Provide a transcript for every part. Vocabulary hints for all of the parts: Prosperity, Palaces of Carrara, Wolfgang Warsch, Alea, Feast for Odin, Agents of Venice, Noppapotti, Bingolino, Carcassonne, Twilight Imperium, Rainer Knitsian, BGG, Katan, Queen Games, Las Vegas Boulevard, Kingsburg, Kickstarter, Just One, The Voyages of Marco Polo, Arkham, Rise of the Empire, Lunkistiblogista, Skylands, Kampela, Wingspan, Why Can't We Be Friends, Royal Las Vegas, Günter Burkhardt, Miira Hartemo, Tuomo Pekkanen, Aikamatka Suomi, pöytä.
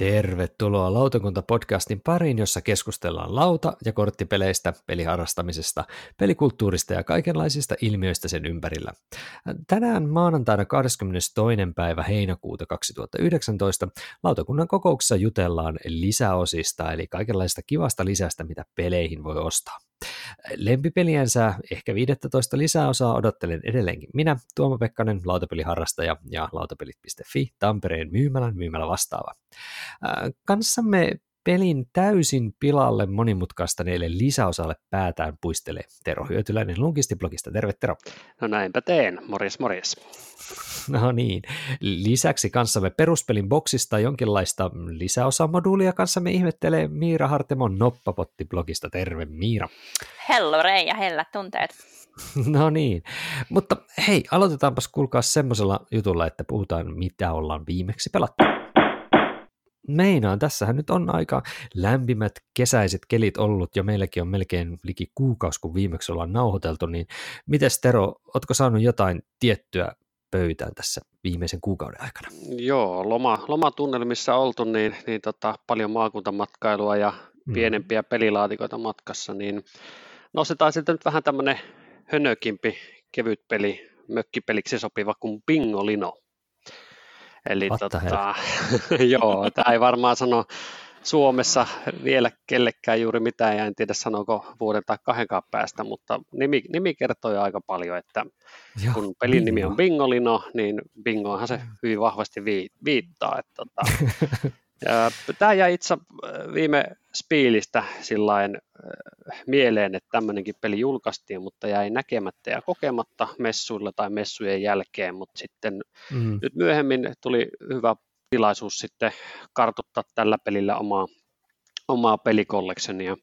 Tervetuloa Lautakunta-podcastin pariin, jossa keskustellaan lauta- ja korttipeleistä, peliharrastamisesta, pelikulttuurista ja kaikenlaisista ilmiöistä sen ympärillä. Tänään maanantaina 22. päivä heinäkuuta 2019 lautakunnan kokouksessa jutellaan lisäosista, eli kaikenlaista kivasta lisästä, mitä peleihin voi ostaa. Lempipeliänsä ehkä 15 lisäosaa odottelen edelleenkin minä, Tuomo Pekkanen, lautapeliharrastaja ja lautapelit.fi, Tampereen myymälä vastaava. Kanssamme pelin täysin pilalle monimutkaistaneelle lisäosalle päätään puistelee Tero Hyötyläinen Lunkistiblogista. Terve Tero. No näinpä teen. Morjes. No niin. Lisäksi kanssamme peruspelin boksista jonkinlaista lisäosamoduulia kanssamme ihmettelee Miira Hartemon Noppapotti-blogista. Terve Miira. Hello Reija, hellät tunteet. No niin, mutta hei, aloitetaanpas kuulkaa semmoisella jutulla, että puhutaan mitä ollaan viimeksi pelattu. Meinaan, tässähän nyt on aika lämpimät kesäiset kelit ollut ja meilläkin on melkein liki kuukausi, kun viimeksi ollaan nauhoiteltu, niin mites Tero, ootko saanut jotain tiettyä pöytään tässä viimeisen kuukauden aikana? Joo, lomatunnelmissa oltu, niin paljon maakuntamatkailua ja pienempiä pelilaatikoita matkassa, niin nostetaan sitten nyt vähän tämmöinen hönökimpi kevyt peli, mökkipeliksi sopiva kuin Bingolino. Eli joo, tämä ei varmaan sano Suomessa vielä kellekään juuri mitään, ja en tiedä sanooko vuoden tai kahdenkaan päästä, mutta nimi kertoo jo aika paljon, että joo, kun pelin nimi on Bingolino, niin bingoahan se hyvin vahvasti viittaa. Tämä jäi itse viime Spielistä sillain mieleen, että tämmöinenkin peli julkaistiin, mutta jäi näkemättä ja kokematta messuilla tai messujen jälkeen, mutta sitten nyt myöhemmin tuli hyvä tilaisuus sitten kartoittaa tällä pelillä omaa pelikolleksionia.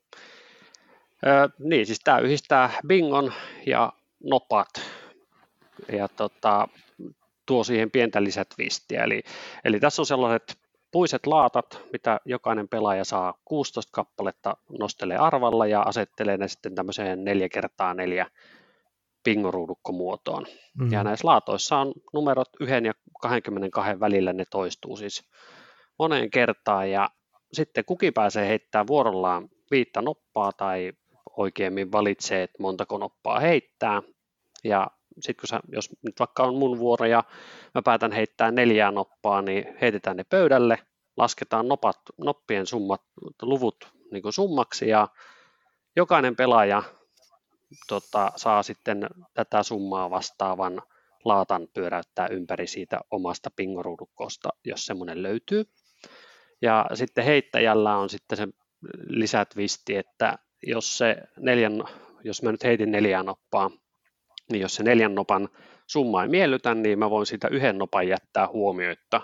Niin, siis tämä yhdistää bingon ja nopat ja tuo siihen pientä lisätwistiä, eli tässä on sellaiset puiset laatat, mitä jokainen pelaaja saa 16 kappaletta, nostelee arvalla ja asettelee ne sitten tämmöiseen 4x4 bingoruudukkomuotoon. Ja näissä laatoissa on numerot 1 ja 22 välillä, ne toistuu siis moneen kertaan ja sitten kukin pääsee heittämään vuorollaan 5 noppaa tai oikeemmin valitsee, että montako noppaa heittää ja sitten jos nyt vaikka on mun vuoro ja mä päätän heittää 4 noppaa, niin heitetään ne pöydälle, lasketaan noppien luvut niin kuin summaksi ja jokainen pelaaja saa sitten tätä summaa vastaavan laatan pyöräyttää ympäri siitä omasta bingoruudukosta, jos semmoinen löytyy. Ja sitten heittäjällä on sitten se lisätwisti, että jos mä nyt heitin 4 noppaa, niin jos se 4 nopan summa ei miellytä, niin mä voin siitä 1 nopan jättää huomioitta.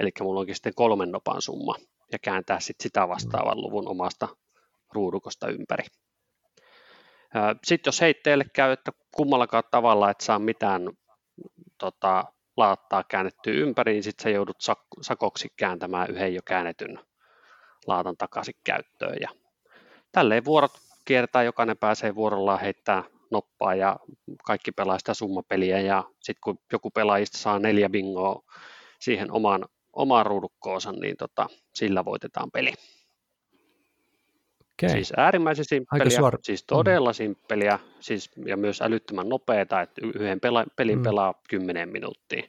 Eli mulla onkin sitten 3 nopan summa ja kääntää sitten sitä vastaavan luvun omasta ruudukosta ympäri. Sitten jos heitteelle käy, että kummallakaan tavalla et saa mitään laattaa käännettyä ympäri, niin sitten sä joudut sakoksi kääntämään 1 jo käännetyn laatan takaisin käyttöön. Ja tälleen vuorot kiertää, jokainen pääsee vuorollaan heittämään noppaa ja kaikki pelaa sitä summapeliä ja sitten kun joku pelaajista saa 4 bingoa siihen omaan ruudukkoonsa, niin sillä voitetaan peli. Okay. Siis äärimmäisen simppeliä, siis todella simppeliä siis, ja myös älyttömän nopeata, että yhden pelin pelaa 10 minuuttia.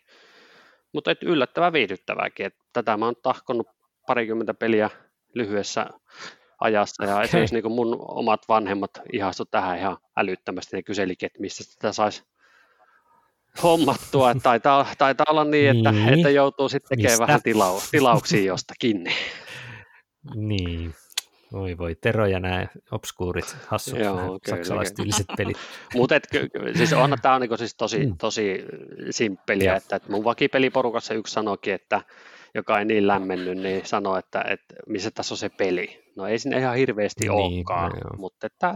Mutta yllättävän viihdyttävääkin, että tätä mä oon tahkonut parikymmentä peliä lyhyessä ajassa. Ja esimerkiksi niin mun omat vanhemmat ihastuivat tähän ihan älyttömästi. Ne kyselikin, että mistä sitä saisi hommattua. Taitaa olla niin, että joutuu sitten tekemään vähän tilauksia jostakin. Niin. Oi voi, Tero ja nämä obskuurit, hassut, saksalaistyylliset pelit. Mutta siis onhan tämä on niin siis tosi simppeliä, ja. Että mun vakipeliporukassa yksi sanoikin, että joka ei niin lämmennyt, niin sanoi, että missä tässä on se peli. No ei siinä ihan hirveästi olekaan, mutta että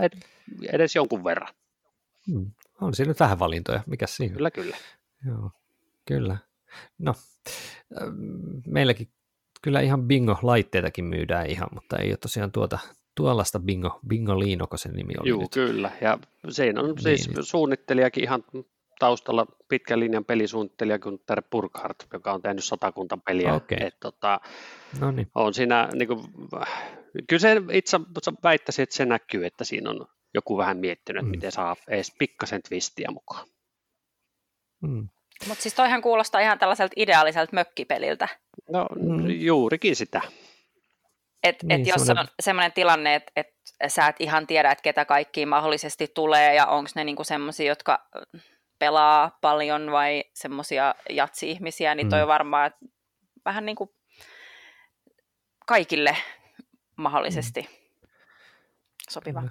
edes jonkun verran. On siinä nyt vähän valintoja, mikä siinä? Kyllä. Joo, kyllä. No, meilläkin kyllä ihan bingo-laitteitakin myydään ihan, mutta ei ole tosiaan tuollaista Bingolino, kun se nimi oli. Joo, kyllä. Ja siinä on siis suunnittelijakin ihan taustalla pitkän linjan pelisuunnittelija Günter Burkhardt, joka on tehnyt satakunta peliä. Okay. On siinä, niin kuin, kyllä se itse väittäisi, että se näkyy, että siinä on joku vähän miettinyt, miten saa edes pikkasen twistiä mukaan. Mutta siis toihan kuulostaa ihan tällaiselta ideaaliselta mökkipeliltä. No juurikin sitä. Et jos on semmoinen tilanne, että sä et ihan tiedä, että ketä kaikki mahdollisesti tulee ja onko ne niinku semmoisia, jotka pelaa paljon vai semmoisia jatsi-ihmisiä, niin toi varmaan vähän niin kuin kaikille mahdollisesti sopiva.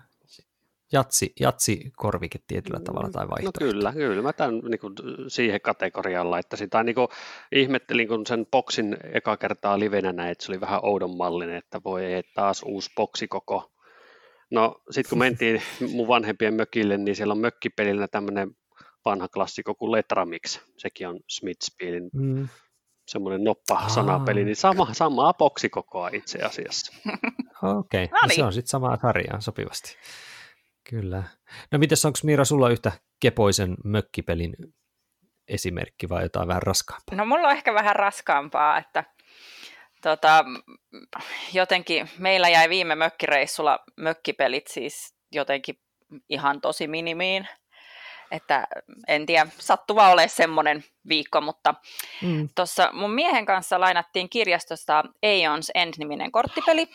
Jatsi korvike tietyllä tavalla tai vaihtoehto. No kyllä. Mä tämän niinku siihen kategoriaan laittaisin. Tai niinku ihmettelin, kun sen boksin eka kertaa livenä näin, että se oli vähän oudon mallinen, että voi ei taas uusi boksikoko. No sitten kun mentiin mun vanhempien mökille, niin siellä on mökkipelillä tämmöinen vanha klassikko kuin Letramix. Sekin on Smitspeelin semmoinen noppa-sanapeli, niin samaa boksikokoa itse asiassa. Okei, okay. No niin. Se on sitten samaa sarjaa sopivasti. Kyllä. No mites, onko Miira sulla yhtä kepoisen mökkipelin esimerkki vai jotain vähän raskaampaa? No mulla on ehkä vähän raskaampaa, että jotenkin meillä jäi viime mökkireissulla mökkipelit siis jotenkin ihan tosi minimiin, että en tiedä, sattuva ole semmoinen viikko, mutta tuossa mun miehen kanssa lainattiin kirjastosta Aeons End-niminen korttipeli,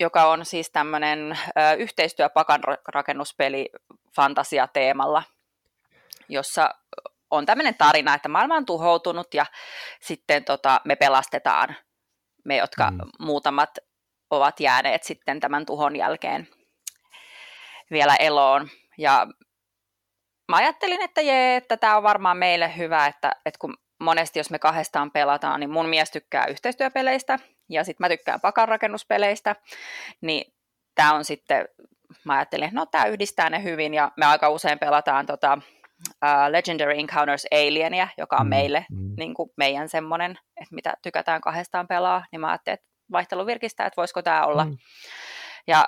joka on siis tämmöinen yhteistyöpakan rakennuspeli fantasiateemalla, jossa on tämmöinen tarina, että maailma on tuhoutunut ja sitten me pelastetaan me, jotka muutamat ovat jääneet sitten tämän tuhon jälkeen vielä eloon. Ja mä ajattelin, että että tämä on varmaan meille hyvä, että kun monesti jos me kahdestaan pelataan, niin mun mies tykkää yhteistyöpeleistä ja sitten mä tykkään pakanrakennuspeleistä, niin tämä on sitten, mä ajattelin, että no tämä yhdistää ne hyvin ja me aika usein pelataan Legendary Encounters Alienia, joka on meille niin kuin meidän semmoinen, että mitä tykätään kahdestaan pelaa, niin mä ajattelin, että vaihtelu virkistää, että voisiko tämä olla. Ja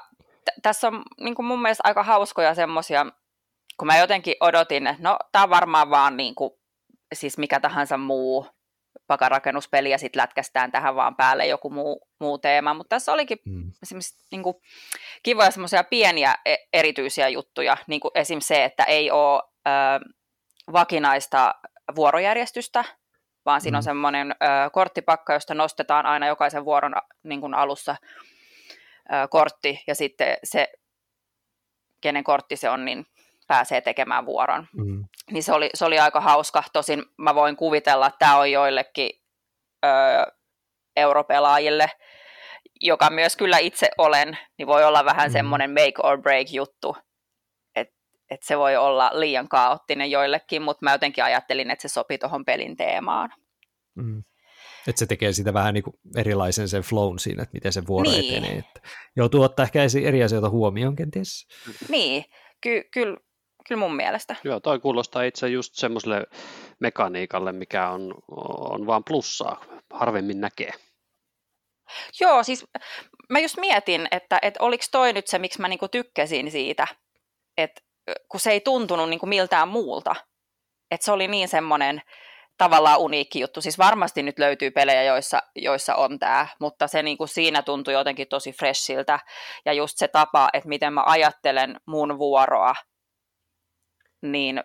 tässä on niin kuin mun mielestä aika hauskoja semmoisia, kun mä jotenkin odotin, että no tämä on varmaan vaan niin kuin, siis mikä tahansa muu pakarakennuspeli ja sitten lätkästään tähän vaan päälle joku muu teema, mutta tässä olikin esimerkiksi niin kuin kivoja semmoisia pieniä erityisiä juttuja, niin kuin esimerkiksi se, että ei ole vakinaista vuorojärjestystä, vaan siinä on semmoinen korttipakka, josta nostetaan aina jokaisen vuoron niin kuin alussa kortti ja sitten se, kenen kortti se on, niin pääsee tekemään vuoron. Niin se oli aika hauska. Tosin mä voin kuvitella, että tämä on joillekin europelaajille, joka myös kyllä itse olen, niin voi olla vähän semmoinen make or break juttu. Että se voi olla liian kaoottinen joillekin, mutta mä jotenkin ajattelin, että se sopi tuohon pelin teemaan. Että se tekee sitä vähän niin kuin erilaisen sen flown siinä, että miten se vuoro etenee. Että joutuu ottaa ehkä eri asioita huomioon kenties. Niin. Kyllä mun mielestä. Joo, toi kuulostaa itse just semmoiselle mekaniikalle, mikä on vaan plussaa, harvemmin näkee. Joo, siis mä just mietin, että oliko toi nyt se, miksi mä niinku tykkäsin siitä, että kun se ei tuntunut niinku miltään muulta, että se oli niin semmoinen tavallaan uniikki juttu, siis varmasti nyt löytyy pelejä, joissa on tämä, mutta se niinku siinä tuntui jotenkin tosi freshiltä, ja just se tapa, että miten mä ajattelen mun vuoroa, niin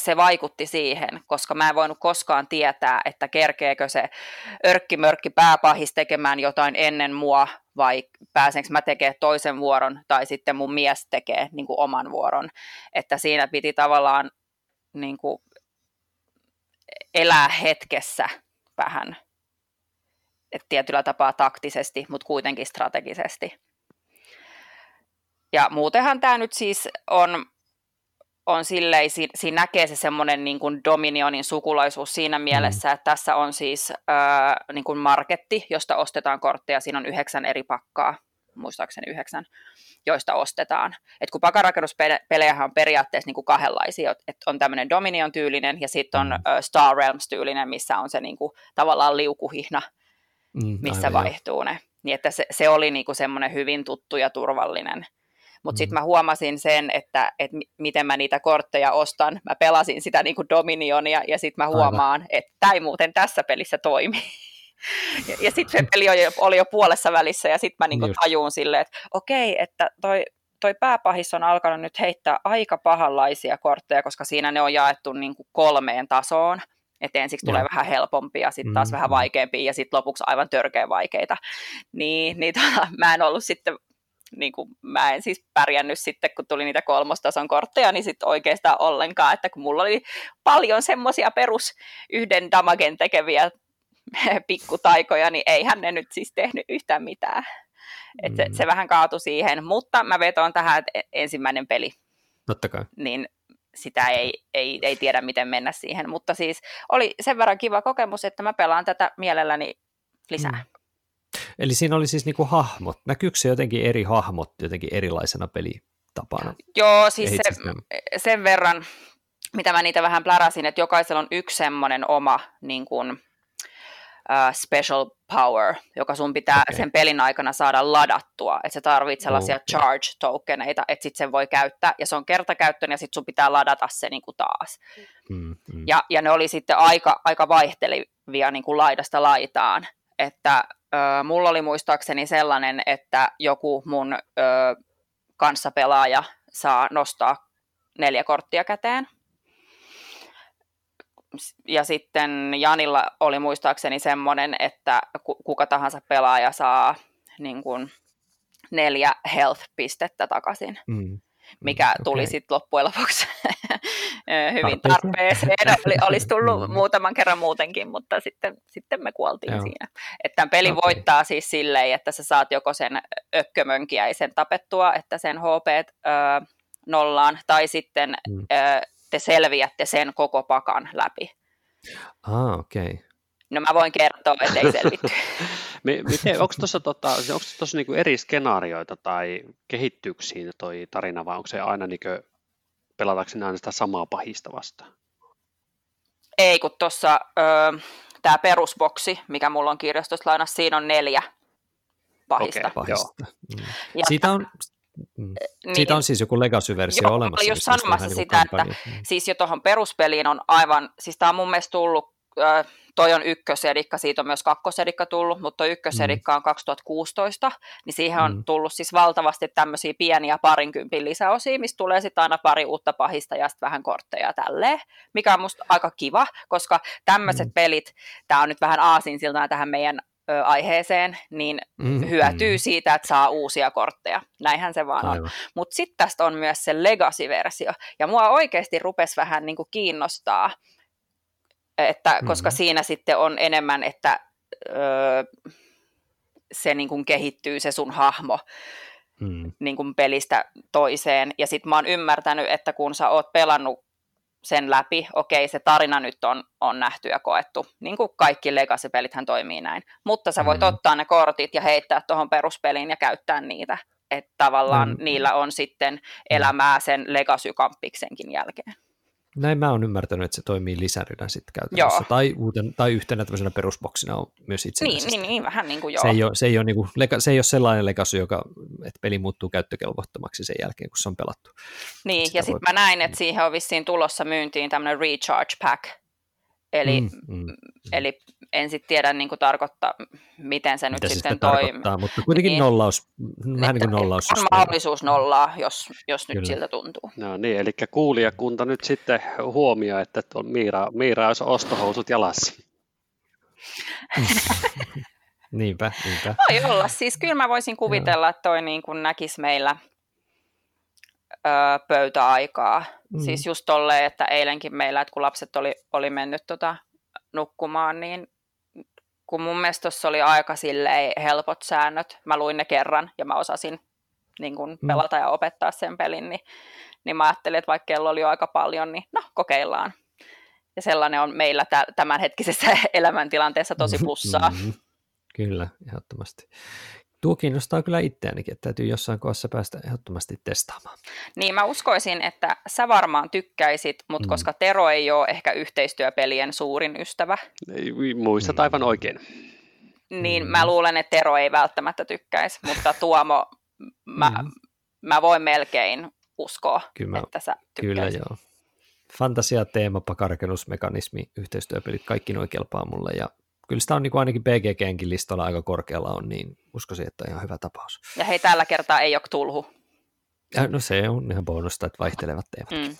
se vaikutti siihen, koska mä en voinut koskaan tietää, että kerkeekö se örkkimörkki pääpahis tekemään jotain ennen mua, vai pääsenkö mä tekemään toisen vuoron, tai sitten mun mies tekee niinku oman vuoron, että siinä piti tavallaan niinku elää hetkessä vähän, että tietyllä tapaa taktisesti, mutta kuitenkin strategisesti. Ja muutenhan tämä nyt siis on silleen, siinä näkee se semmoinen niin kuin Dominionin sukulaisuus siinä mielessä, että tässä on siis niin kuin marketti, josta ostetaan kortteja, siinä on 9 eri pakkaa, muistaakseni 9, joista ostetaan. Et kun pakarakennuspelejähän on periaatteessa niin kuin kahdenlaisia, että on tämmöinen Dominion-tyylinen ja sitten on Star Realms-tyylinen, missä on se niin kuin tavallaan liukuhihna, missä vaihtuu ne. Niin että se oli niin kuin semmoinen hyvin tuttu ja turvallinen. Mutta sitten mä huomasin sen, että miten mä niitä kortteja ostan. Mä pelasin sitä niin kuin Dominionia ja sitten mä huomaan, että tämä ei muuten tässä pelissä toimi. Ja sitten se peli oli jo puolessa välissä ja sitten mä niin kuin tajuun silleen, että okei, että toi pääpahis on alkanut nyt heittää aika pahanlaisia kortteja, koska siinä ne on jaettu niin kuin 3 tasoon. Että ensiksi tulee vähän helpompia, sitten taas vähän vaikeampia ja sitten lopuksi aivan törkeän vaikeita. Niin mä en ollut sitten, niin kuin, mä en siis pärjännyt sitten, kun tuli niitä 3. tason kortteja, niin sitten oikeastaan ollenkaan, että kun mulla oli paljon semmoisia perus yhden damagen tekeviä pikkutaikoja, niin eihän ne nyt siis tehnyt yhtään mitään. Et se vähän kaatui siihen, mutta mä vetoon tähän, että ensimmäinen peli. Totta kai. Niin sitä ei tiedä, miten mennä siihen, mutta siis oli sen verran kiva kokemus, että mä pelaan tätä mielelläni lisää. Eli siinä oli siis niinku hahmot. Näkyykö se jotenkin eri hahmot jotenkin erilaisena pelitapana? Joo, siis sen verran, mitä mä niitä vähän pläräsin, että jokaisella on yksi semmoinen oma niin kuin special power, joka sun pitää sen pelin aikana saada ladattua, että se tarvitsee sellaisia charge tokeneita, että sitten sen voi käyttää, ja se on kertakäyttöinen, ja sitten sun pitää ladata se niin kuin taas. Ja ne oli sitten aika vaihtelevia niin kuin laidasta laitaan, että mulla oli muistaakseni sellainen, että joku mun kanssapelaaja saa nostaa 4 korttia käteen, ja sitten Janilla oli muistaakseni semmoinen, että kuka tahansa pelaaja saa niin kuin 4 health-pistettä takaisin, mikä tuli sitten loppujen lopuksi hyvin tarpeeseen. Olisi tullut muutaman kerran muutenkin, mutta sitten me kuoltiin siinä. Että tämän pelin voittaa siis silleen, että sä saat joko sen ökkömönkiäisen tapettua, että sen HP nollaan, tai sitten... te selviätte sen koko pakan läpi. Okei. No mä voin kertoa, ettei selvitty. Onko tuossa niinku eri skenaarioita tai kehittyykö siinä toi tarina, vai onko se aina niinku, pelatakseni aina sitä samaa pahista vastaan? Ei, kun tuossa tämä perusboksi, mikä mulla on kirjastossa lainassa, siinä on 4 pahista. Okei, pahista. Siitä on... Siitä on siis joku legacy-versio olemassa. Joo, just sanomassa sitä, että siis jo tuohon peruspeliin on aivan, siis tämä on mun mielestä tullut, toi on ykkösedikka, siitä on myös kakkosedikka tullut, mutta ykkösedikka on 2016, niin siihen on tullut siis valtavasti tämmöisiä pieniä 20 lisäosia, mistä tulee sitten aina 2 uutta pahista ja sitten vähän kortteja tälleen, mikä on musta aika kiva, koska tämmöiset pelit, tämä on nyt vähän aasinsiltaan tähän meidän aiheeseen, niin hyötyy siitä, että saa uusia kortteja. Näinhän se vaan on. Mutta sitten tästä on myös se legacy-versio. Ja mua oikeasti rupesi vähän niin kuin kiinnostaa, että, koska siinä sitten on enemmän, että se niin kuin kehittyy se sun hahmo niin kuin pelistä toiseen. Ja sitten mä oon ymmärtänyt, että kun sä oot pelannut sen läpi, okei, se tarina nyt on nähty ja koettu. Niin kuin kaikki legacy-pelithän toimii näin. Mutta sä voit ottaa ne kortit ja heittää tuohon peruspeliin ja käyttää niitä. Että tavallaan niillä on sitten elämää sen legacy-kamppiksenkin jälkeen. Näin mä oon ymmärtänyt, että se toimii lisänynä sitten käytännössä. Tai yhtenä tämmöisenä perusboksina on myös itsenäisesti. Niin, vähän niin kuin joo. Se ei ole sellainen legacy, että peli muuttuu käyttökelvottomaksi sen jälkeen, kun se on pelattu. Niin, sitä ja sitten mä näin, että siihen on vissiin tulossa myyntiin tämmöinen recharge pack. Eli en sitten tiedä niin kuin tarkoittaa, miten se nyt sitten toimii. Mutta kuitenkin niin, vähän niin kuin nollaus. On mahdollisuus nollaa, jos nyt siltä tuntuu. No niin, eli kuulijakunta nyt sitten huomioi, että Miira olisi ostohousut jalassa. Niinpä. Voi olla. Siis kyllä mä voisin kuvitella, että toi niin kuin näkisi meillä pöytäaikaa. Siis just tolleen, että eilenkin meillä, että kun lapset oli mennyt nukkumaan, niin kun mun mielestä tuossa oli aika silleen helpot säännöt, mä luin ne kerran ja mä osasin niin kun pelata ja opettaa sen pelin, niin mä ajattelin, että vaikka kello oli jo aika paljon, niin no kokeillaan. Ja sellainen on meillä tämänhetkisessä elämäntilanteessa tosi plussaa. Kyllä, ehdottomasti. Tuo kiinnostaa kyllä itseänikin, että täytyy jossain kohdassa päästä ehdottomasti testaamaan. Niin, mä uskoisin, että sä varmaan tykkäisit, mutta koska Tero ei ole ehkä yhteistyöpelien suurin ystävä. Muistat aivan oikein. Niin, mä luulen, että Tero ei välttämättä tykkäisi, mutta Tuomo, mä mä voin melkein uskoa, että sä tykkäisit. Kyllä, joo. Fantasia, teema, pakarkennusmekanismi, yhteistyöpelit, kaikki nuo kelpaa mulle, ja kyllä sitä on niin kuin ainakin BGGnkin listalla aika korkealla on, niin uskoisin, että on ihan hyvä tapaus. Ja hei, tällä kertaa ei ole tulhu. Ja no se on ihan bonusta, että vaihtelevat teemat. Mm.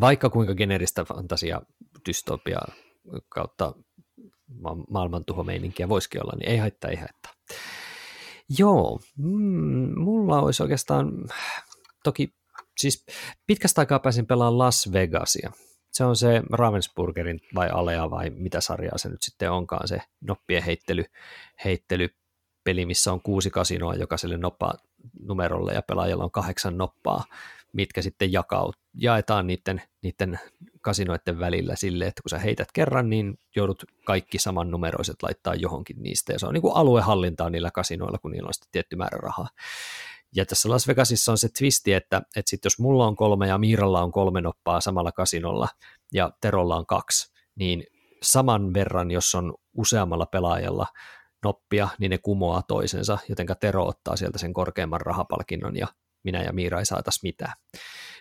Vaikka kuinka generistä fantasia, dystopia kautta maailmantuhomeininkiä voisikin olla, niin ei haittaa, ei haittaa. Joo, mulla olisi oikeastaan, toki siis pitkästä aikaa pääsin pelaamaan Las Vegasia. Se on se Ravensburgerin vai Alea vai mitä sarjaa se nyt sitten onkaan, se noppien heittelypeli, missä on 6 kasinoa jokaiselle numerolle ja pelaajalla on 8 noppaa, mitkä sitten jaetaan niiden kasinoiden välillä silleen, että kun sä heität kerran, niin joudut kaikki saman numeroiset laittaa johonkin niistä, ja se on niin kuin aluehallintaa niillä kasinoilla, kun niillä on sitten tietty määrä rahaa. Ja tässä Las Vegasissa on se twisti, että sit jos mulla on 3 ja Miiralla on 3 noppaa samalla kasinolla ja Terolla on 2, niin saman verran, jos on useammalla pelaajalla noppia, niin ne kumoaa toisensa, jotenka Tero ottaa sieltä sen korkeamman rahapalkinnon ja minä ja Miira ei saataisi mitään.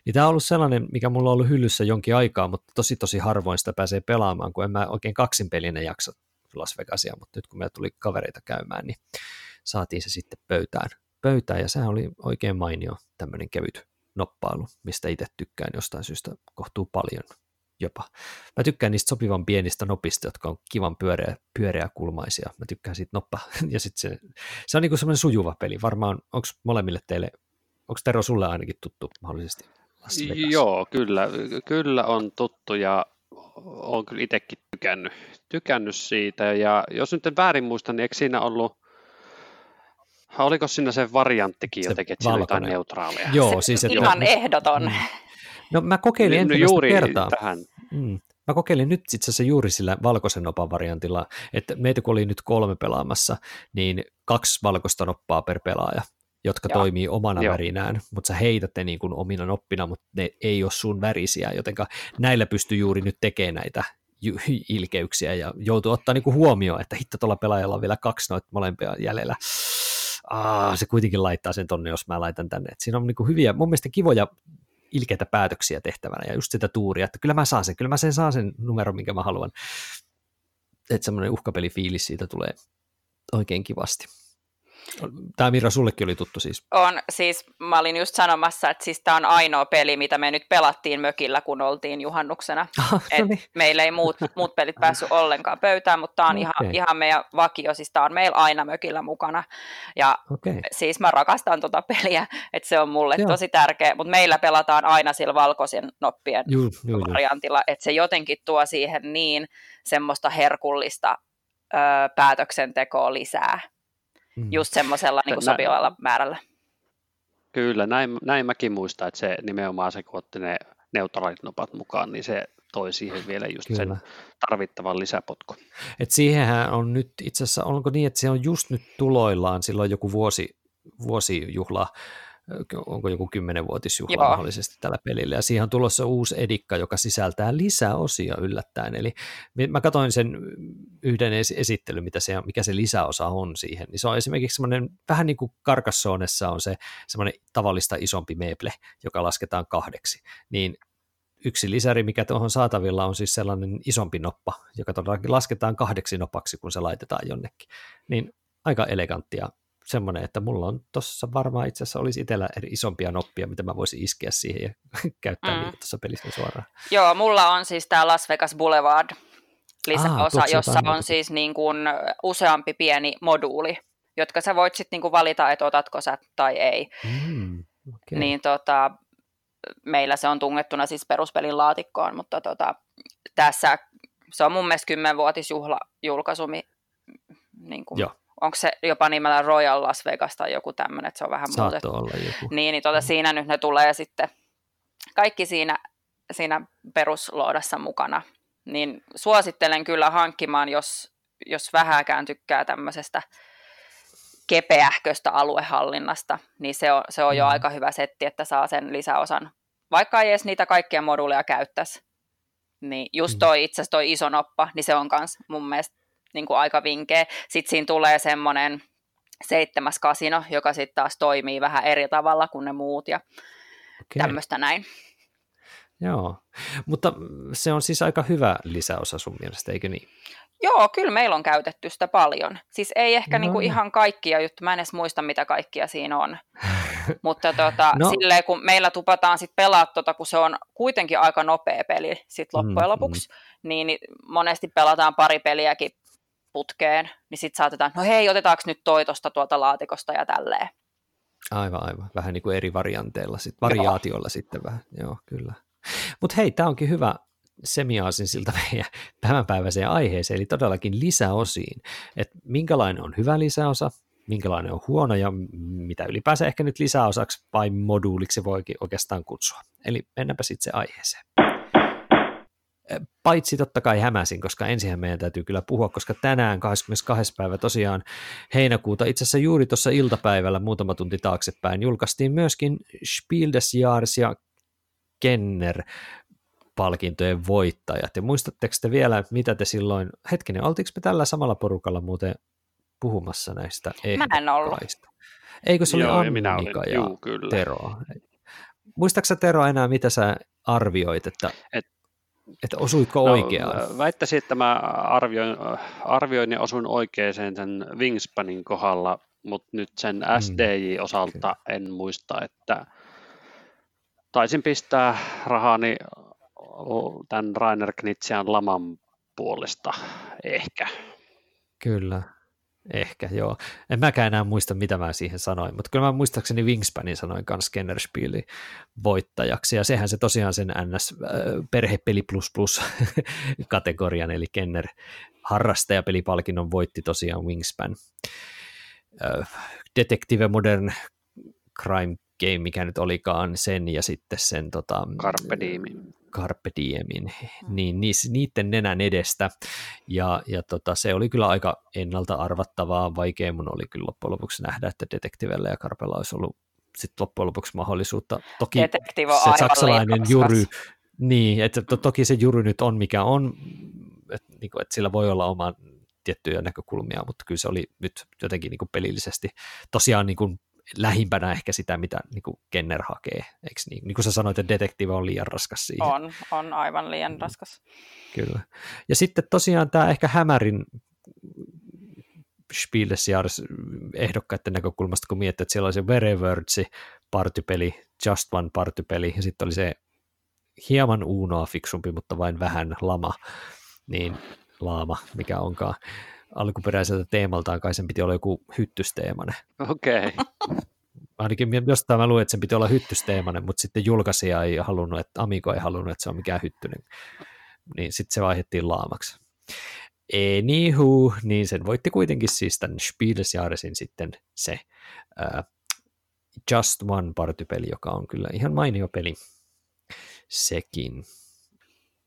Niin tämä on ollut sellainen, mikä mulla on ollut hyllyssä jonkin aikaa, mutta tosi tosi harvoin sitä pääsee pelaamaan, kun en mä oikein kaksinpelinä jaksa Las Vegasia, mutta nyt kun meillä tuli kavereita käymään, niin saatiin se sitten pöytään, ja sehän oli oikein mainio tämmöinen kevyt noppailu, mistä itse tykkään jostain syystä kohtuu paljon jopa. Mä tykkään niistä sopivan pienistä nopista, jotka on kivan pyöreäkulmaisia. Mä tykkään siitä noppaa, ja sitten se on niin kuin semmoinen sujuva peli. Varmaan, onko molemmille teille, onko Tero sulle ainakin tuttu mahdollisesti? Joo, kyllä on tuttu, ja olen kyllä itsekin tykännyt siitä, ja jos nyt en väärin muista, niin eikö siinä ollut, oliko siinä se varianttikin jotenkin, että siinä oli jotain neutraalia? Joo, siis että ihan ehdoton. Mm. No mä kokeilin ensimmäistä kertaa. Tähän. Mm. Mä kokeilin nyt itse asiassa juuri sillä valkoisen nopan variantilla, että meitä kun oli nyt 3 pelaamassa, niin 2 valkoista noppaa per pelaaja, jotka toimii omana värinään, mutta sä heität ne niin kuin omina noppina, mutta ne ei ole sun värisiä, jotenka näillä pystyy juuri nyt tekemään näitä ilkeyksiä ja joutuu ottaa niin kuin huomioon, että hitto tuolla pelaajalla on vielä 2 noita molempia jäljellä. Se kuitenkin laittaa sen tonne, jos mä laitan tänne. Et siinä on niinku hyviä, mun mielestä kivoja ilkeitä päätöksiä tehtävänä ja just sitä tuuria, että kyllä mä saan sen numeron, minkä mä haluan. Että semmoinen uhkapelifiilis siitä tulee oikein kivasti. Tämä Miira sullekin oli tuttu siis. On, siis mä olin just sanomassa, että siis tämä on ainoa peli, mitä me nyt pelattiin mökillä, kun oltiin juhannuksena. Meillä ei muut pelit päässyt ollenkaan pöytään, mutta tämä on ihan meidän vakio, siis tämä on meillä aina mökillä mukana. Ja siis mä rakastan tota peliä, että se on mulle tosi tärkeä, mutta meillä pelataan aina sillä valkoisen noppien variantilla, että se jotenkin tuo siihen niin semmoista herkullista päätöksentekoa lisää. Just semmoisella niin sopivalla määrällä. Kyllä, näin mäkin muistan, että se nimenomaan se, kun otti ne neutraalit nopat mukaan, niin se toi siihen vielä just sen tarvittavan lisäpotkun. Et siihenhän on nyt itse asiassa, onko niin, että se on just nyt tuloillaan, silloin joku vuosijuhla, onko joku 10-vuotisjuhla mahdollisesti tällä pelillä, ja siihen on tulossa uusi edikka, joka sisältää lisää osia yllättäen, eli mä katsoin sen yhden esittelyn, mikä se lisäosa on siihen, niin se on esimerkiksi semmoinen, vähän niin kuin Carcassonnessa on se semmoinen tavallista isompi meeple, joka lasketaan 2, niin yksi lisäri, mikä tuohon saatavilla on siis sellainen isompi noppa, joka todellakin lasketaan 2 nopaksi, kun se laitetaan jonnekin, niin aika eleganttia. Semmoinen, että mulla on tuossa varmaan itse asiassa olisi itsellä isompia noppia, mitä mä voisin iskeä siihen ja käyttää niitä tuossa pelissä suoraan. Joo, mulla on siis tämä Las Vegas Boulevard lisäosa, jossa on siis niin kuin useampi pieni moduuli, jotka sä voit sitten niin kuin valita, että otatko sä tai ei. Niin meillä se on tungettuna siis peruspelin laatikkoon, mutta tässä se on mun mielestä 10-vuotisjuhlajulkaisu, niin kuin. Joo. Onko se jopa nimellä Royal Las Vegas tai joku tämmöinen, että se on vähän muutettu. Olla joku. Niin siinä nyt ne tulee sitten kaikki siinä perusloodassa mukana. Niin suosittelen kyllä hankkimaan, jos vähääkään tykkää tämmöisestä kepeähköstä aluehallinnasta, niin se on jo aika hyvä setti, että saa sen lisäosan. Vaikka ei edes niitä kaikkia moduuleja käyttäisi, niin just itse asiassa toi iso noppa, niin se on kans mun mielestä niin kuin aika vinkkejä. Sitten siinä tulee semmoinen 7. kasino, joka sitten taas toimii vähän eri tavalla kuin ne muut ja tämmöistä näin. Joo, mutta se on siis aika hyvä lisäosa sun mielestä, eikö niin? Joo, kyllä meillä on käytetty sitä paljon. Siis ei ehkä niinku ihan kaikkia juttuja, mä en edes muista mitä kaikkia siinä on. Mutta silleen, kun meillä tupataan sit pelaa, kun se on kuitenkin aika nopea peli sit loppujen lopuksi, niin monesti pelataan pari peliäkin putkeen, niin sitten saatetaan, no hei, otetaanko nyt toi tuosta tuolta laatikosta ja tälleen. Aivan. Vähän niin kuin eri varianteilla, variaatioilla sitten vähän. Joo, kyllä. Mutta hei, tämä onkin hyvä semiaasin siltä meidän tämänpäiväiseen aiheeseen, eli todellakin lisäosiin, että minkälainen on hyvä lisäosa, minkälainen on huono ja mitä ylipäänsä ehkä nyt lisäosaksi vai moduuliksi voikin oikeastaan kutsua. Eli mennäänpä sitten se aiheeseen. Paitsi totta kai hämäsin, koska ensinhän meidän täytyy kyllä puhua, koska tänään 22. päivä tosiaan heinäkuuta, itse asiassa juuri tuossa iltapäivällä muutama tunti taaksepäin, julkaistiin myöskin Spiel des Jahres ja Kenner palkintojen voittajat. Ja muistatteko te vielä, mitä te silloin, hetkinen, oltiinko me tällä samalla porukalla muuten puhumassa näistä ehdokkaista? Mä en ollut. Eikö se oli Annika ja Tero? Muistatko sä Tero enää, mitä sä arvioit, että osuitko oikeaan? Väittäisin, että mä arvioin ja osuin oikeaan sen Wingspanin kohdalla, mutta nyt sen SDJ-osalta en muista, että taisin pistää rahani tämän Rainer Knitsian laman puolesta, ehkä. Kyllä, ehkä, joo. En mäkään enää muista, mitä mä siihen sanoin, mutta kyllä mä muistaakseni Wingspanin sanoin myös Kennerspielin voittajaksi, ja sehän se tosiaan sen NS perhepeli plus kategorian, eli Kenner harrastajapelipalkinnon voitti tosiaan Wingspan. Detective Modern Crime Game, mikä nyt olikaan sen ja sitten sen Carpe Diemin, niin niiden nenän edestä, ja se oli kyllä aika ennalta arvattavaa, vaikea mun oli kyllä loppujen lopuksi nähdä, että Detektivellä ja Carpella olisi ollut sitten loppujen lopuksi mahdollisuutta, toki se saksalainen jury, niin, että toki se jury nyt on mikä on, että sillä voi olla oma tiettyjä näkökulmia, mutta kyllä se oli nyt jotenkin niin kuin pelillisesti tosiaan niin kuin lähimpänä ehkä sitä, mitä niin Kenner hakee, eikö niin? Niin kuin sä sanoit, että Detektiivi on liian raskas siihen. On aivan liian raskas. Kyllä. Ja sitten tosiaan tämä ehkä hämärin Spiel des Jahres ehdokkaiden näkökulmasta, kun miettii, että siellä oli se Very Words partypeli, Just One partypeli, ja sitten oli se hieman uunoa fiksumpi, mutta vain vähän laama, mikä onkaan. Alkuperäiseltä teemaltaan kai sen piti olla joku hyttysteemainen. Okei. Ainakin jostain mä luin, että sen piti olla hyttysteemainen, mutta sitten julkaisija ei halunnut, että Amigo ei halunnut, että se on mikään hyttynen. Niin sitten se vaihdettiin laamaksi. Anywho, niin sen voitti kuitenkin siis tämän Spiel des Jahresin sitten se Just One partypeli, joka on kyllä ihan mainio peli sekin.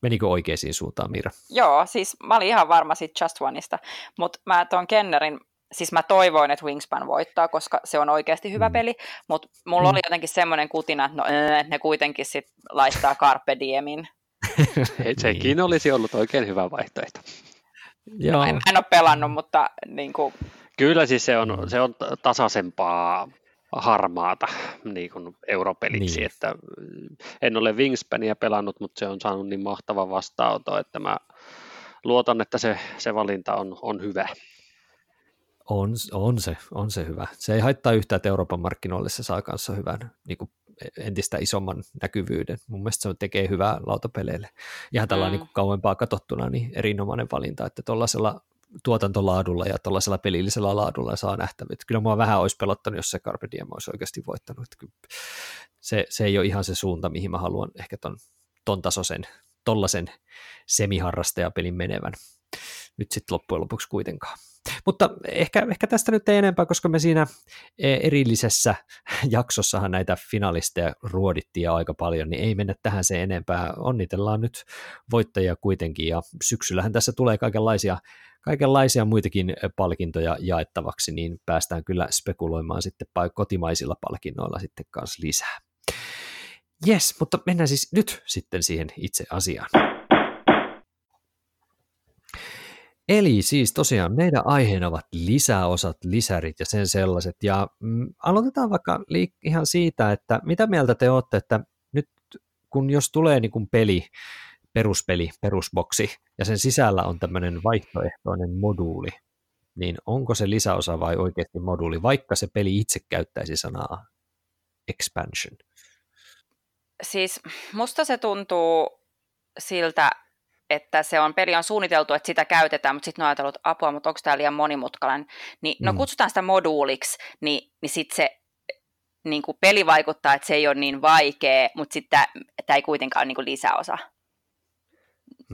Menikö oikeisiin suuntaan, Miira? Joo, siis mä olin ihan varma siitä Just Oneista, mutta mä tuon Kennerin, siis mä toivoin, että Wingspan voittaa, koska se on oikeasti hyvä peli, mutta mulla oli jotenkin semmoinen kutina, että ne kuitenkin sit laittaa Carpe Diemin. Sekin olisi ollut oikein hyvä vaihtoehto. Joo. No, mä en ole pelannut, mutta niin kuin... Kyllä siis se on tasaisempaa harmaata niin kuin europeliksi, että en ole Wingspania pelannut, mutta se on saanut niin mahtava vastaanoton, että mä luotan, että se valinta on hyvä. On se hyvä. Se ei haittaa yhtään, että Euroopan markkinoille se saa kanssa hyvän, niin kuin entistä isomman näkyvyyden. Mun mielestä se tekee hyvää lautapeleille. Ihan tällainen niin kuin kauempaa katsottuna niin erinomainen valinta, että tuollaisella tuotantolaadulla ja tuollaisella pelillisellä laadulla saa nähtävyyttä. Kyllä mua vähän olisi pelottanut, jos se Carpe Diem olisi oikeasti voittanut. Se ei ole ihan se suunta, mihin mä haluan ehkä ton tasoisen, tollaisen semiharrastajapelin menevän. Nyt sitten loppujen lopuksi kuitenkaan. Mutta ehkä tästä nyt ei enempää, koska me siinä erillisessä jaksossahan näitä finalisteja ruodittiin ja aika paljon, niin ei mennä tähän sen enempää. Onnitellaan nyt voittajia kuitenkin, ja syksyllähän tässä tulee kaikenlaisia muitakin palkintoja jaettavaksi, niin päästään kyllä spekuloimaan sitten kotimaisilla palkinnoilla sitten kanssa lisää. Jes, mutta mennään siis nyt sitten siihen itse asiaan. Eli siis tosiaan meidän aiheena ovat lisäosat, lisärit ja sen sellaiset, ja aloitetaan vaikka ihan siitä, että mitä mieltä te olette, että nyt kun jos tulee niin kuin peruspeli, perusboksi, ja sen sisällä on tämmöinen vaihtoehtoinen moduuli, niin onko se lisäosa vai oikeasti moduuli, vaikka se peli itse käyttäisi sanaa expansion? Siis musta se tuntuu siltä, että se on, peli on suunniteltu, että sitä käytetään, mutta sitten on ajatellut apua, mutta onko tämä liian monimutkainen, niin no kutsutaan sitä moduuliksi, niin sitten se niin kuin peli vaikuttaa, että se ei ole niin vaikea, mutta sitten tämä ei kuitenkaan ole niin kuin lisäosa.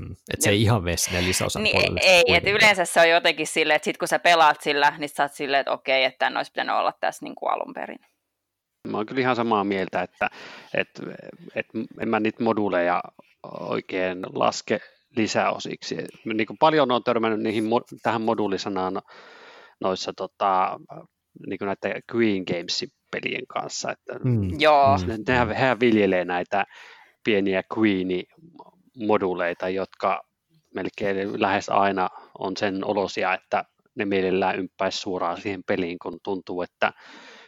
Että se ei ihan mene sinne lisäosan puolelle. Ei, että yleensä se on jotenkin silleen, että sitten kun sä pelaat sillä, niin sä oot silleen, että okei, että tämän olisi pitänyt olla tässä niin kuin alun perin. Mä oon kyllä ihan samaa mieltä, että en mä niitä moduuleja oikein laske lisäosiksi. Niin kuin paljon on törmännyt tähän moduulisanaan noissa niin kuin näiden Queen Games-pelien kanssa. Että joo. Nehän viljelee näitä pieniä Queen-moduuleita, jotka melkein lähes aina on sen olosia, että ne mielellään ymppäisi suoraan siihen peliin, kun tuntuu,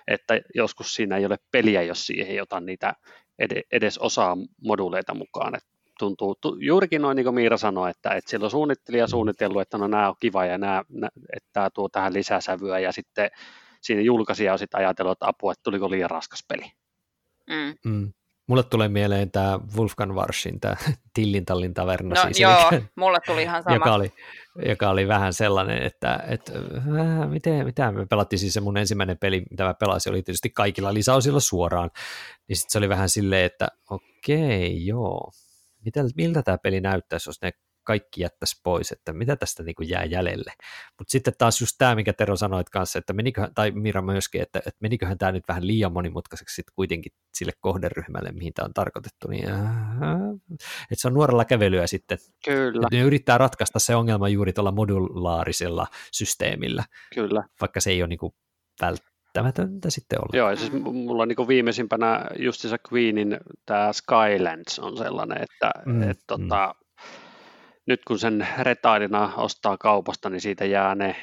että joskus siinä ei ole peliä, jos siihen ei ota niitä edes osaa moduuleita mukaan. Et tuntuu juurikin noin, niin kuin Miira sanoi, että siellä on suunnittelija suunnitellut, että no nämä on kiva ja että tämä tuo tähän lisäsävyä, ja sitten siinä julkaisija on sitten ajatellut, että apua, että tuliko liian raskas peli. Mulle tulee mieleen tämä Wolfgang Warschin, tämä Tillintallin taverna. No siis, joo, mulle tuli ihan sama. Joka oli vähän sellainen, että me pelattiin siis se mun ensimmäinen peli, mitä mä pelasin, oli tietysti kaikilla lisäosilla suoraan. Niin sitten se oli vähän silleen, että okei, joo, miltä tämä peli näyttäisi, jos ne kaikki jättäisi pois, että mitä tästä niin kuin jää jäljelle. Mutta sitten taas just tämä, minkä Tero sanoit kanssa, että tai Miira myöskin, että meniköhän tämä nyt vähän liian monimutkaiseksi sitten kuitenkin sille kohderyhmälle, mihin tämä on tarkoitettu, niin että se on nuorella kävelyä sitten. Kyllä. Ne yrittää ratkaista se ongelma juuri tuolla modulaarisella systeemillä. Kyllä. Vaikka se ei ole niin kuin välttämätöntä sitten olla. Joo, ja siis mulla on niin kuin viimeisimpänä justiinsa Queenin tämä Skylands on sellainen, että nyt kun sen retailina ostaa kaupasta, niin siitä jää ne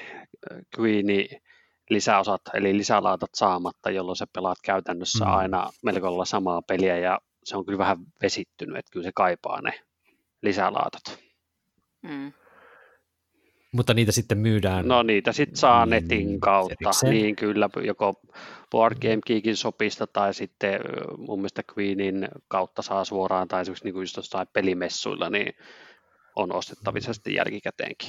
Queen-lisäosat, eli lisälaatat saamatta, jolloin sä pelaat käytännössä aina melko lailla samaa peliä, ja se on kyllä vähän vesittynyt, että kyllä se kaipaa ne lisälaatat. Mutta niitä sitten myydään? No niitä sitten saa netin kautta, erikseen. Niin kyllä, joko Board Game Geekin shopista tai sitten mun mielestä Queenin kautta saa suoraan, tai esimerkiksi niin kuin just jossain pelimessuilla, niin on ostettavissa sitten jälkikäteenkin.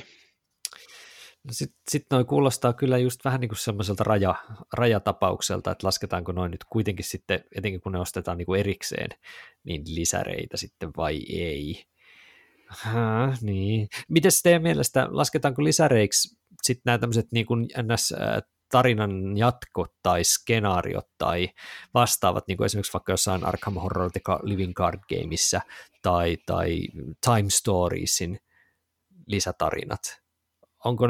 No sit noin kuulostaa kyllä just vähän niin kuin semmoiselta rajatapaukselta, että lasketaanko noin nyt kuitenkin sitten, etenkin kun ne ostetaan niin kuin erikseen, niin lisäreitä sitten vai ei. Niin. Mites teidän mielestä, lasketaanko lisäreiksi sitten nämä tämmöiset niin kuin tarinan jatkot tai skenaariot tai vastaavat, niin kuin esimerkiksi vaikka jossain Arkham Horror Living Card Gameissa tai Time Storiesin lisätarinat. Onko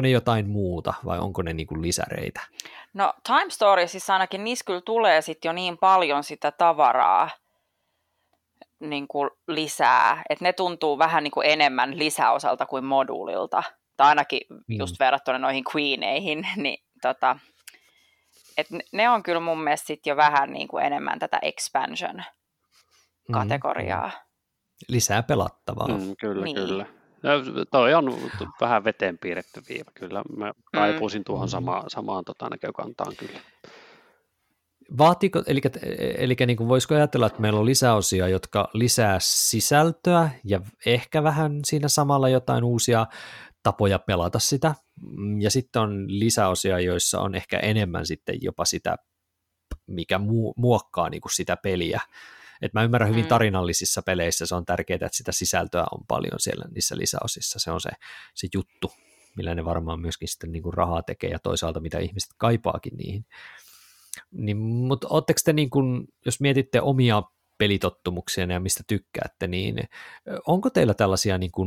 ne jotain muuta vai onko ne niin kuin lisäreitä? No Time Storiesissa ainakin niissä kyllä tulee sitten jo niin paljon sitä tavaraa niin kuin lisää, että ne tuntuu vähän niin kuin enemmän lisäosalta kuin moduulilta. Tai ainakin just verrattuna noihin Queeneihin, niin et ne on kyllä mun mielestä sit jo vähän niin kuin enemmän tätä expansion-kategoriaa. Lisää pelattavaa. Kyllä, niin. Kyllä. Toi on vähän veteen piirretty viiva, kyllä. Mä kaipuisin tuohon samaan näkökantaan kyllä. Vaatiiko, eli niin kuin voisiko ajatella, että meillä on lisäosia, jotka lisää sisältöä ja ehkä vähän siinä samalla jotain uusia tapoja pelata sitä, ja sitten on lisäosia, joissa on ehkä enemmän sitten jopa sitä, mikä muokkaa niinku sitä peliä. Et mä ymmärrän hyvin tarinallisissa peleissä, se on tärkeää, että sitä sisältöä on paljon siellä niissä lisäosissa, se on se juttu, millä ne varmaan myöskin sitten niinku rahaa tekee, ja toisaalta mitä ihmiset kaipaakin niihin. Niin, mutta ootteko te, niinku, jos mietitte omia pelitottumuksia ja mistä tykkäätte, niin onko teillä tällaisia niinku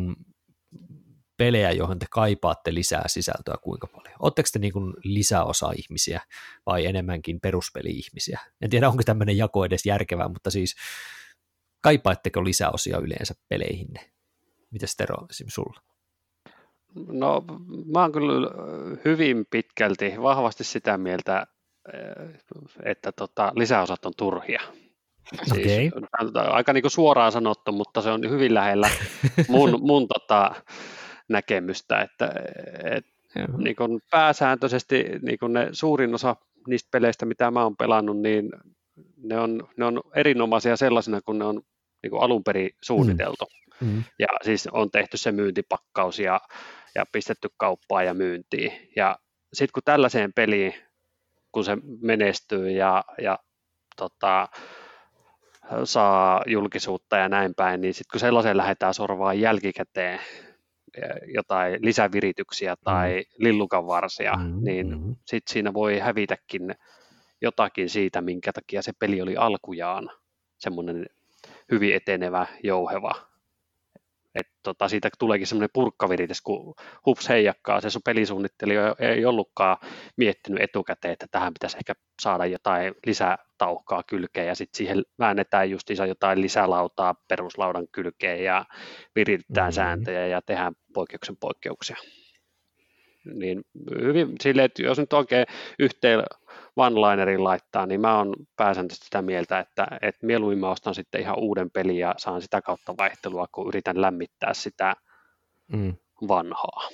pelejä, johon te kaipaatte lisää sisältöä kuinka paljon? Oletteko te niin kuin lisäosa-ihmisiä vai enemmänkin peruspeli-ihmisiä? En tiedä, onko tämmöinen jako edes järkevää, mutta siis kaipaatteko lisäosia yleensä peleihinne? Mitäs Tero esimerkiksi sulla? No mä oon kyllä hyvin pitkälti vahvasti sitä mieltä, että lisäosat on turhia. Okay. Siis, aika niin kuin suoraan sanottu, mutta se on hyvin lähellä mun näkemystä, että niin kuin pääsääntöisesti niin kuin ne suurin osa niistä peleistä, mitä mä oon pelannut, niin ne on erinomaisia sellaisina, kun ne on niin kuin alun perin suunniteltu. Mm. Ja siis on tehty se myyntipakkaus ja pistetty kauppaan ja myyntiin. Ja sitten kun tällaiseen peliin, kun se menestyy ja saa julkisuutta ja näin päin, niin sitten kun sellaiseen lähdetään sorvaan jälkikäteen jotain lisävirityksiä tai lillukanvarsia, niin sitten siinä voi hävitäkin jotakin siitä, minkä takia se peli oli alkujaan semmoinen hyvin etenevä, jouheva. Että siitä tuleekin semmoinen purkkavirites, kun hups heijakkaa, se sun pelisuunnittelija ei ollutkaan miettinyt etukäteen, että tähän pitäisi ehkä saada jotain lisätauhkaa kylkeen ja sitten siihen väännetään justiinsa jotain lisälautaa peruslaudan kylkeen ja viritetään sääntöjä ja tehdään poikkeuksen poikkeuksia. Niin hyvin silleen, että jos nyt oikein yhteen one-linerin laittaa, niin mä oon pääsääntöisesti sitä mieltä, että mieluummin mä ostan sitten ihan uuden pelin ja saan sitä kautta vaihtelua, kun yritän lämmittää sitä vanhaa.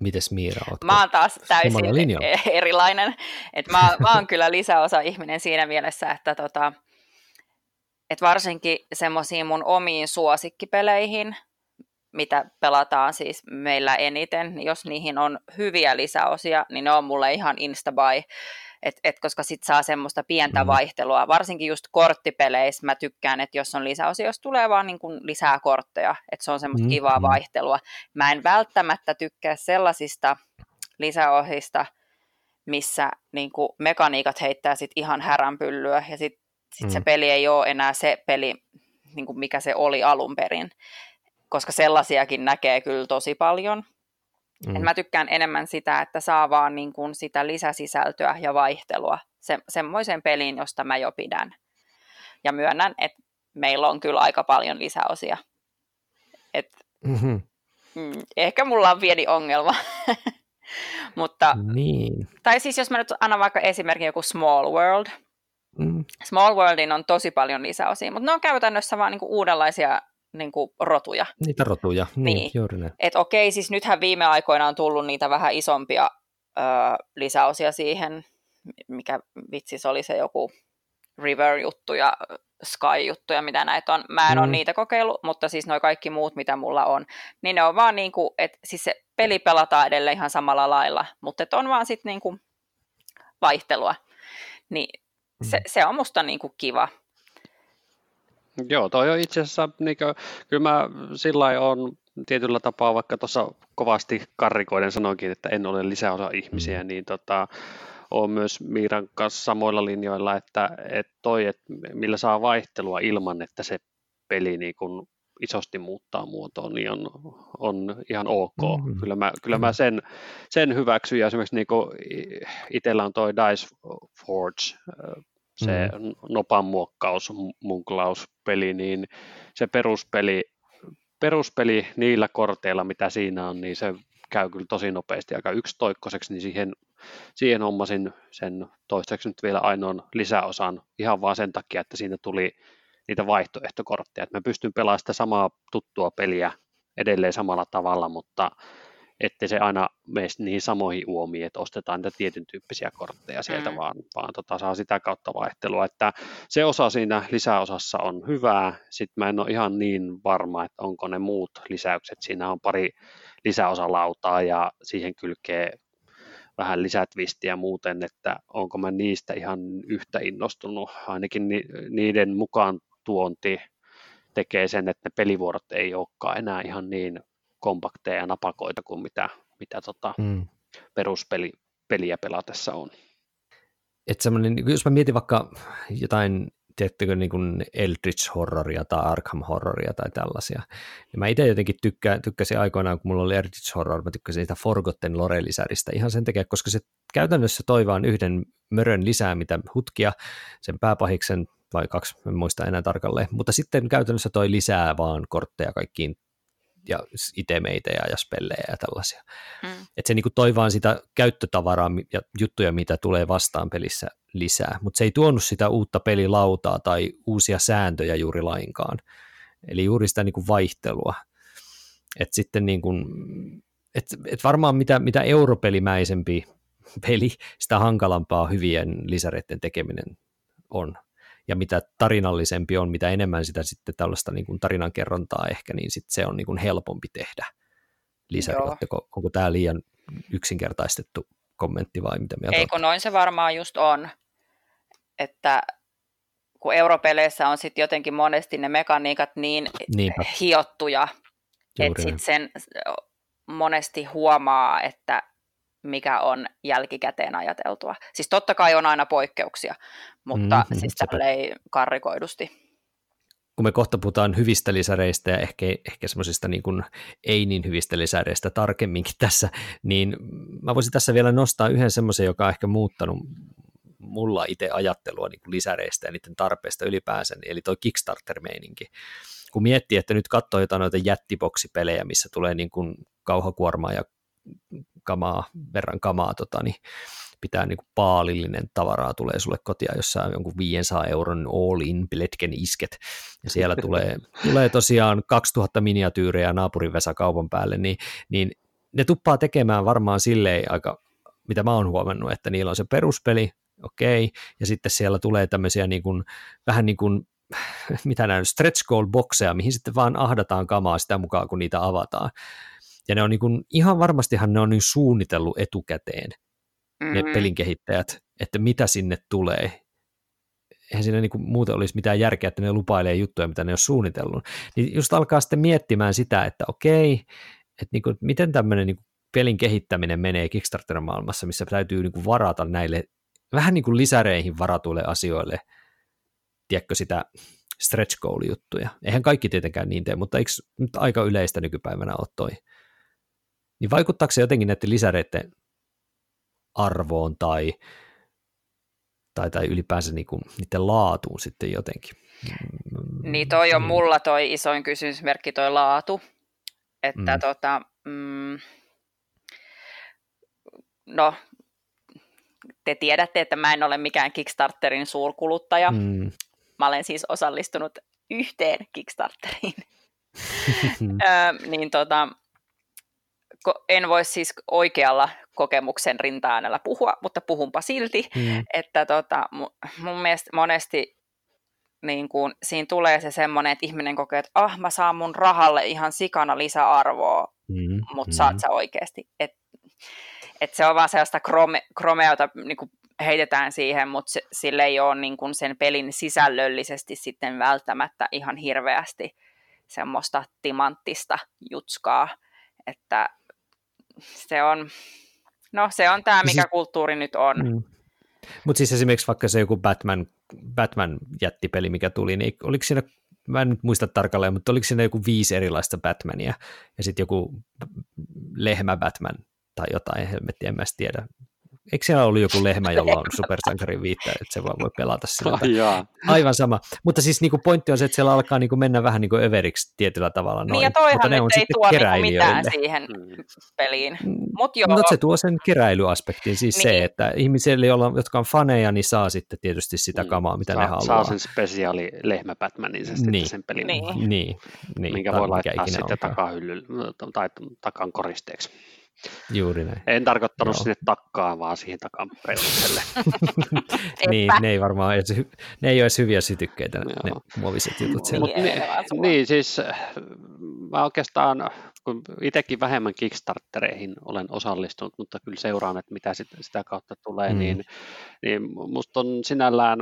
Mites Miira, ootko? Mä oon taas täysin erilainen. Et mä oon kyllä lisäosa-ihminen siinä mielessä, että et varsinkin semmoisiin mun omiin suosikkipeleihin, mitä pelataan siis meillä eniten, jos niihin on hyviä lisäosia, niin ne on mulle ihan instabuy, koska sit saa semmoista pientä vaihtelua. Varsinkin just korttipeleissä mä tykkään, että jos on lisäosia, jos tulee vaan niin kuin lisää kortteja, että se on semmoista kivaa vaihtelua. Mä en välttämättä tykkää sellaisista lisäosista, missä niin kuin mekaniikat heittää sit ihan häränpyllyä ja sit se peli ei ole enää se peli, niin kuin mikä se oli alun perin. Koska sellaisiakin näkee kyllä tosi paljon. Et mä tykkään enemmän sitä, että saa vaan niin kun sitä lisäsisältöä ja vaihtelua semmoiseen peliin, josta mä jo pidän. Ja myönnän, että meillä on kyllä aika paljon lisäosia. Ehkä mulla on pieni ongelma. Mutta, niin. Tai siis jos mä nyt annan vaikka esimerkiksi joku Small World. Small Worldin on tosi paljon lisäosia, mutta ne on käytännössä vaan niin kuin uudenlaisia niinku rotuja. Niitä rotuja, niin juuri näin. Et okei, siis nythän viime aikoina on tullut niitä vähän isompia lisäosia siihen, mikä vitsi se oli se joku River-juttu ja Sky-juttu ja mitä näitä on. Mä en ole niitä kokeillut, mutta siis noi kaikki muut, mitä mulla on, niin ne on vaan niinku, että siis se peli pelataan edelleen ihan samalla lailla, mutta et on vaan sit niinku vaihtelua. Niin se on musta niinku kiva. Joo, toi on itse asiassa, niin kyllä mä sillain on tietyllä tapaa, vaikka tuossa kovasti karrikoiden sanoinkin, että en ole lisäosa ihmisiä, niin olen myös Miiran kanssa samoilla linjoilla, että millä saa vaihtelua ilman, että se peli niin kun isosti muuttaa muotoa, niin on ihan ok. Kyllä mä sen hyväksyn, ja esimerkiksi niin kun itsellä on toi Dice Forge, se nopan muokkaus, munklauspeli, niin se peruspeli niillä korteilla, mitä siinä on, niin se käy kyllä tosi nopeasti aika yksitoikkoiseksi, niin siihen hommasin sen toistaiseksi nyt vielä ainoan lisäosan ihan vaan sen takia, että siinä tuli niitä vaihtoehtokortteja. Että mä pystyn pelaamaan sitä samaa tuttua peliä edelleen samalla tavalla, mutta ettei se aina mene niihin samoihin uomiin, että ostetaan niitä tietyn tyyppisiä kortteja sieltä, vaan saa sitä kautta vaihtelua. Että se osa siinä lisäosassa on hyvää, sitten mä en ole ihan niin varma, että onko ne muut lisäykset. Siinä on pari lisäosalautaa ja siihen kylkee vähän lisätvistiä muuten, että onko mä niistä ihan yhtä innostunut. Ainakin niiden mukaan tuonti tekee sen, että ne pelivuorot ei olekaan enää ihan niin kompakteja ja napakoita kuin mitä peruspeliä pelatessa on. Että semmoinen, jos mä mietin vaikka jotain, tiedättekö, niin kuin Eldritch Horroria tai Arkham Horroria tai tällaisia, niin mä itse jotenkin tykkäsin aikoinaan, kun mulla oli Eldritch Horror, mä tykkäsin sitä Forgotten Lore-lisäristä ihan sen takia, koska se käytännössä toi vaan yhden mörön lisää, mitä hutkia sen pääpahiksen, vai kaksi, en muista enää tarkalleen, mutta sitten käytännössä toi lisää vaan kortteja kaikkiin ja itemeitejä ja spellejä ja tällaisia. Että se niinku toi vaan sitä käyttötavaraa ja juttuja, mitä tulee vastaan pelissä lisää, mutta se ei tuonut sitä uutta pelilautaa tai uusia sääntöjä juuri lainkaan. Eli juuri sitä niinku vaihtelua. Että sitten niinku, et varmaan mitä europelimäisempi peli, sitä hankalampaa hyvien lisäreiden tekeminen on. Ja mitä tarinallisempi on, mitä enemmän sitä sitten tällaista niin kuin tarinankerrontaa ehkä, niin sitten se on niin kuin helpompi tehdä lisää. Onko tämä liian yksinkertaistettu kommentti vai mitä mieltä? Ei kun noin se varmaan just on, että kun europeleissä on sitten jotenkin monesti ne mekaniikat niin hiottuja, että sitten sen monesti huomaa, että mikä on jälkikäteen ajateltua. Siis totta kai on aina poikkeuksia, mutta siis tälleen karrikoidusti. Kun me kohta puhutaan hyvistä lisäreistä ja ehkä semmoisista niin kuin ei niin hyvistä lisäreistä tarkemminkin tässä, niin mä voisin tässä vielä nostaa yhden semmoisen, joka on ehkä muuttanut mulla itse ajattelua niin kuin lisäreistä ja niiden tarpeista ylipäänsä, eli toi Kickstarter-meininki. Kun miettii, että nyt katsoo jotain noita jättiboksipelejä, missä tulee niin kuin kauhakuormaa ja kamaa, niin pitää niin kuin paalillinen tavaraa tulee sulle kotia, jossa on jonkun 500 euron all-in pletken isket, ja siellä tulee tosiaan 2000 miniatyyrejä naapurin vesakaupan päälle, niin ne tuppaa tekemään varmaan silleen aika, mitä mä oon huomannut, että niillä on se peruspeli, okei, ja sitten siellä tulee tämmöisiä niin kuin, vähän niin kuin mitä näin, stretch goal-bokseja, mihin sitten vaan ahdataan kamaa sitä mukaan, kun niitä avataan. Ja ne on niin kuin, ihan varmastihan ne on niin suunnitellut etukäteen, ne pelin kehittäjät, että mitä sinne tulee. Eihän siinä niin kuin muuten olisi mitään järkeä, että ne lupailee juttuja, mitä ne on suunnitellut. Niin just alkaa sitten miettimään sitä, että okei, että niin kuin, miten tämmöinen niin kuin pelin kehittäminen menee Kickstarter-maailmassa, missä täytyy niin kuin varata näille, vähän niin kuin lisäreihin varatuille asioille, tiedätkö sitä stretch goal-juttuja. Eihän kaikki tietenkään niin tee, mutta eikö nyt aika yleistä nykypäivänä ole toi? Niin vaikuttaako se jotenkin näiden lisäreiden arvoon tai ylipäänsä niinku niiden laatuun sitten jotenkin? Niin toi on mulla toi isoin kysymysmerkki, toi laatu. Että no te tiedätte, että mä en ole mikään Kickstarterin suurkuluttaja. Mä olen siis osallistunut yhteen Kickstarteriin. Niin en voi siis oikealla kokemuksen rinta-äänellä puhua, mutta puhunpa silti, että mun mielestä monesti niin kun, siinä tulee se semmoinen, että ihminen kokee, että mä saan mun rahalle ihan sikana lisäarvoa, mutta saat sä oikeasti. Et se on vaan sellaista kromeota niin kun heitetään siihen, mutta sillä ei ole niin kun sen pelin sisällöllisesti sitten välttämättä ihan hirveästi semmoista timanttista jutskaa, että se on tämä, mikä siis, kulttuuri nyt on. Mutta siis esimerkiksi vaikka se joku Batman jättipeli, mikä tuli, niin oliko siinä, mä en nyt muista tarkalleen, mutta oliko siinä joku 5 erilaista Batmania ja sitten joku lehmä Batman tai jotain, en mä tiedä. Eikö siellä ollut joku lehmä, jolla on supersankarin viittä, että se vaan voi pelata sillä? Aivan sama. Mutta siis niinku pointti on se, että siellä alkaa niinku mennä vähän niinku överiksi tietyllä tavalla. Noin. Niin ja toihan nyt ei tuo mitään siihen peliin. Mutta se tuo sen keräilyaspektin, siis niin. Se, että ihmisille, jotka on faneja, niin saa sitten tietysti sitä kamaa, mitä ne haluaa. Saa sen spesiaali lehmä Batmanin sen pelin. Niin. Minkä voi laittaa sitten takan koristeeksi. Juuri näin. En tarkoittanut sinne takkaa, vaan siihen takan peukselle. Niin, ne ei ole edes hyviä sytykkeitä, ne muoviset jutut siellä. Niin, siis mä oikeastaan, kun itsekin vähemmän Kickstartereihin olen osallistunut, mutta kyllä seuraan, että mitä sitä kautta tulee, niin musta on sinällään,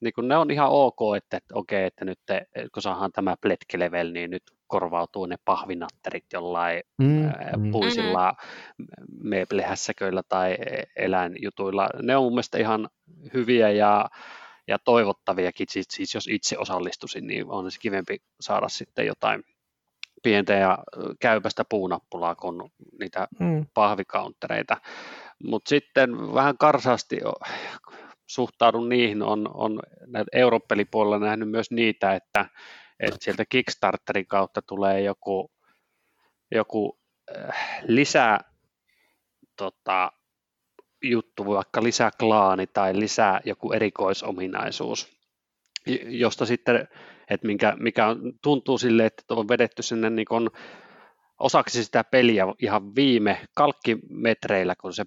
niin kun ne on ihan ok, että okei, että nyt kun saadaan tämä pletkelevel, niin nyt korvautuu ne pahvinatterit jollain puisilla meeplehässäköillä tai eläinjutuilla. Ne on mun mielestä ihan hyviä ja toivottaviakin, siis jos itse osallistuisin, niin on se kivempi saada sitten jotain pientä ja käypästä puunappulaa kuin niitä pahvikauntereita. Mutta sitten vähän karsaasti suhtaudun niihin, on näitä europelipuolella nähnyt myös niitä, että sieltä Kickstarterin kautta tulee joku joku lisää juttu, vaikka lisää klaani tai lisää joku erikoisominaisuus, josta sitten, että mikä tuntuu silleen, että on vedetty sinne niin kuin osaksi sitä peliä ihan viime kalkkimetreillä, kun se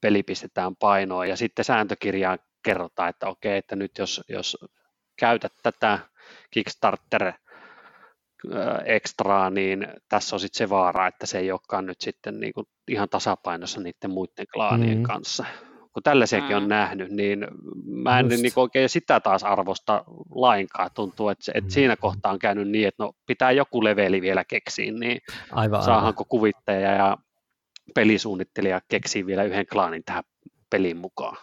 peli pistetään painoon ja sitten sääntökirjaan kerrotaan, että okei, että nyt jos käytät tätä Kickstarter-ekstraa, niin tässä on sitten se vaara, että se ei olekaan nyt sitten niin kuin ihan tasapainossa niiden muiden klaanien kanssa. Kun tällaisiakin on nähnyt, niin mä en niin oikein sitä taas arvosta lainkaan. Tuntuu, että siinä kohtaa on käynyt niin, että no, pitää joku leveli vielä keksiä, niin saadaanko kuvittaja ja pelisuunnittelija keksii vielä yhden klaanin tähän pelin mukaan.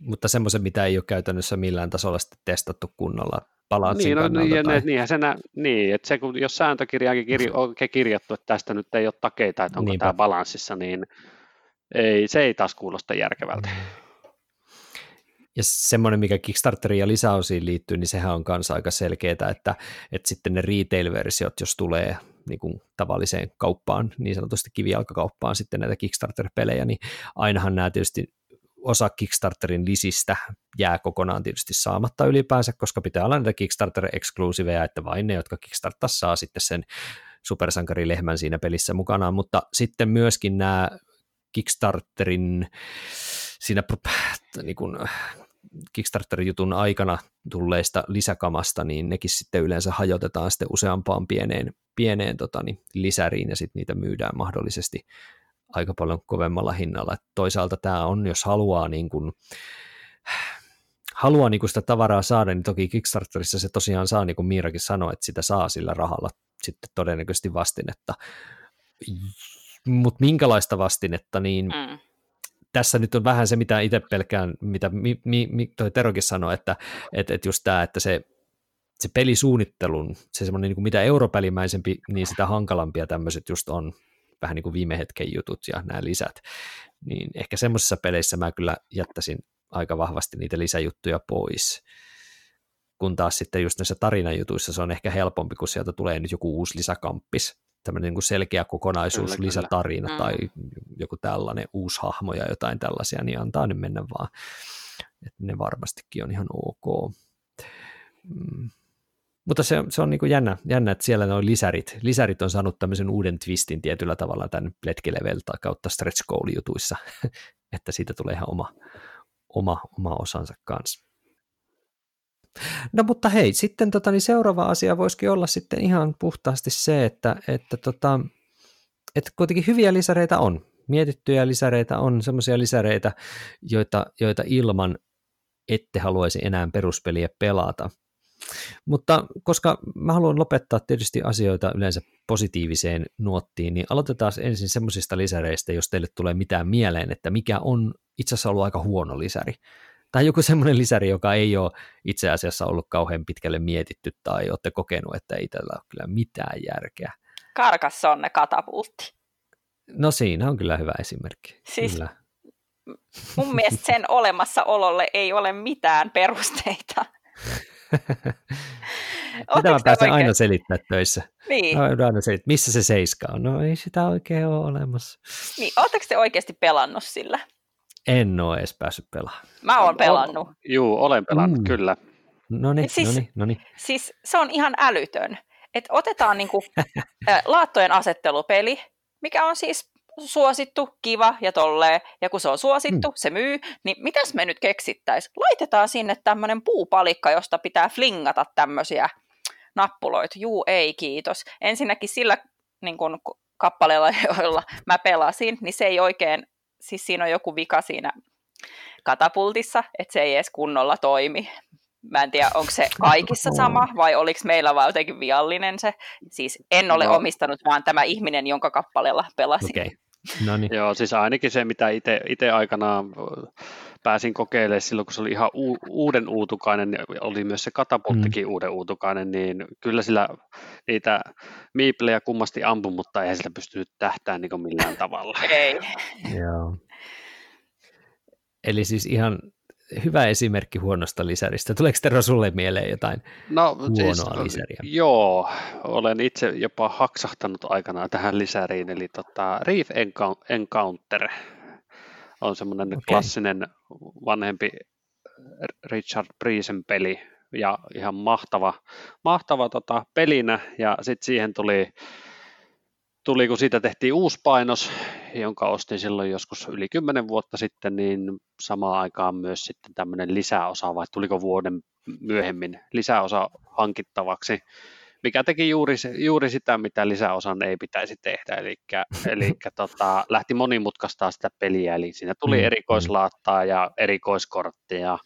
Mutta semmoisen, mitä ei ole käytännössä millään tasolla testattu kunnolla palautsin kannalta. Että se, kun jos sääntökirjaankin oikein kirjattu, että tästä nyt ei ole takeita, että onko tämä balanssissa, niin se ei taas kuulosta järkevältä. Ja semmoinen, mikä Kickstarterin ja lisäosiin liittyy, niin sehän on kanssa aika selkeää, että sitten ne retail-versiot, jos tulee niin kuin tavalliseen kauppaan, niin sanotusti kivijalkakauppaan sitten näitä Kickstarter-pelejä, niin ainahan nämä tietysti osa Kickstarterin lisistä jää kokonaan tietysti saamatta ylipäänsä, koska pitää olla näitä Kickstarter-eksklusiiveja, että vain ne, jotka Kickstartassa saa sitten sen supersankarilehmän siinä pelissä mukanaan, mutta sitten myöskin nämä Kickstarterin siinä niin kuin Kickstarter-jutun aikana tulleista lisäkamasta, niin nekin sitten yleensä hajotetaan sitten useampaan pieneen lisäriin ja sitten niitä myydään mahdollisesti aika paljon kovemmalla hinnalla. Et toisaalta tämä on, jos haluaa sitä tavaraa saada, niin toki Kickstarterissa se tosiaan saa, niin kuin Miirakin sanoi, että sitä saa sillä rahalla sitten todennäköisesti vastinetta. Mutta minkälaista vastinetta, niin tässä nyt on vähän se, mitä itse pelkään, mitä toi Terokin sanoi, että just tämä, että se pelisuunnittelun, se semmoinen niin kuin mitä europälimäisempi, niin sitä hankalampia tämmöiset just on, vähän niin kuin viime hetken jutut ja nämä lisät, niin ehkä semmoisissa peleissä mä kyllä jättäisin aika vahvasti niitä lisäjuttuja pois, kun taas sitten just näissä tarinajutuissa se on ehkä helpompi, kun sieltä tulee nyt joku uusi lisäkamppis, tämmöinen niin kuin selkeä kokonaisuus, kyllä, lisätarina tai joku tällainen uusi hahmo ja jotain tällaisia, niin antaa nyt mennä vaan, että ne varmastikin on ihan ok. Mutta se on niin kuin jännä, että siellä nuo lisärit on saanut tämmöisen uuden twistin tietyllä tavalla tämän pletkileveltä kautta stretch goal-jutuissa, että siitä tulee ihan oma osansa kanssa. No mutta hei, sitten seuraava asia voisikin olla sitten ihan puhtaasti se, että kuitenkin hyviä lisäreitä on, mietittyjä lisäreitä on, semmoisia lisäreitä, joita ilman ette haluaisi enää peruspeliä pelata. Mutta koska mä haluan lopettaa tietysti asioita yleensä positiiviseen nuottiin, niin aloitetaan ensin semmoisista lisäreistä, jos teille tulee mitään mieleen, että mikä on itse asiassa ollut aika huono lisäri. Tai joku semmoinen lisäri, joka ei ole itse asiassa ollut kauhean pitkälle mietitty tai olette kokenut, että ei tällä ole kyllä mitään järkeä. Carcassonne katapultti. No siinä on kyllä hyvä esimerkki. Siis kyllä. Mun mielestä sen olemassaololle ei ole mitään perusteita. Mitä mä pääsen aina selittämään töissä? Niin. Aina selittää, missä se 7 on? No ei sitä oikein ole olemassa. Niin, ootteko te oikeasti pelannut sillä? En ole edes päässyt pelaamaan. Mä oon pelannut. Olen pelannut, kyllä. No niin. Siis se on ihan älytön. Et otetaan niinku laattojen asettelupeli, mikä on siis suosittu, kiva ja tolleen, ja kun se on suosittu, se myy, niin mitäs me nyt keksittäisiin? Laitetaan sinne tämmöinen puupalikka, josta pitää flingata tämmöisiä nappuloita. Juu, ei kiitos. Ensinnäkin sillä niin kun kappaleella, joilla mä pelasin, niin se ei oikein, siis siinä on joku vika siinä katapultissa, että se ei edes kunnolla toimi. Mä en tiedä, onko se kaikissa sama vai oliko meillä vaan jotenkin viallinen se. Siis en ole omistanut, vaan tämä ihminen, jonka kappaleella pelasin. Okay. Noniin. Joo, siis ainakin se, mitä itse aikanaan pääsin kokeilemaan silloin, kun se oli ihan uuden uutukainen, oli myös se katapulttikin uuden uutukainen, niin kyllä sillä niitä miiplejä kummasti ampui, mutta eihän sillä pystynyt tähtään niin millään tavalla. Ei. Joo. Eli siis ihan hyvä esimerkki huonosta lisäristä. Tuleeko Tero sulle mieleen jotain huonoa lisäriä? Joo, olen itse jopa haksahtanut aikanaan tähän lisäriin, eli Reef Encounter on semmoinen klassinen vanhempi Richard Priisen peli, ja ihan mahtava pelinä, ja sitten siihen tuli, kun siitä tehtiin uusi painos, jonka ostin silloin joskus yli 10 vuotta sitten, niin samaan aikaan myös sitten tämmöinen lisäosa, vai tuliko vuoden myöhemmin lisäosa hankittavaksi, mikä teki juuri sitä, mitä lisäosan ei pitäisi tehdä, eli lähti monimutkaistaa sitä peliä, eli siinä tuli erikoislaattaa ja erikoiskorttia,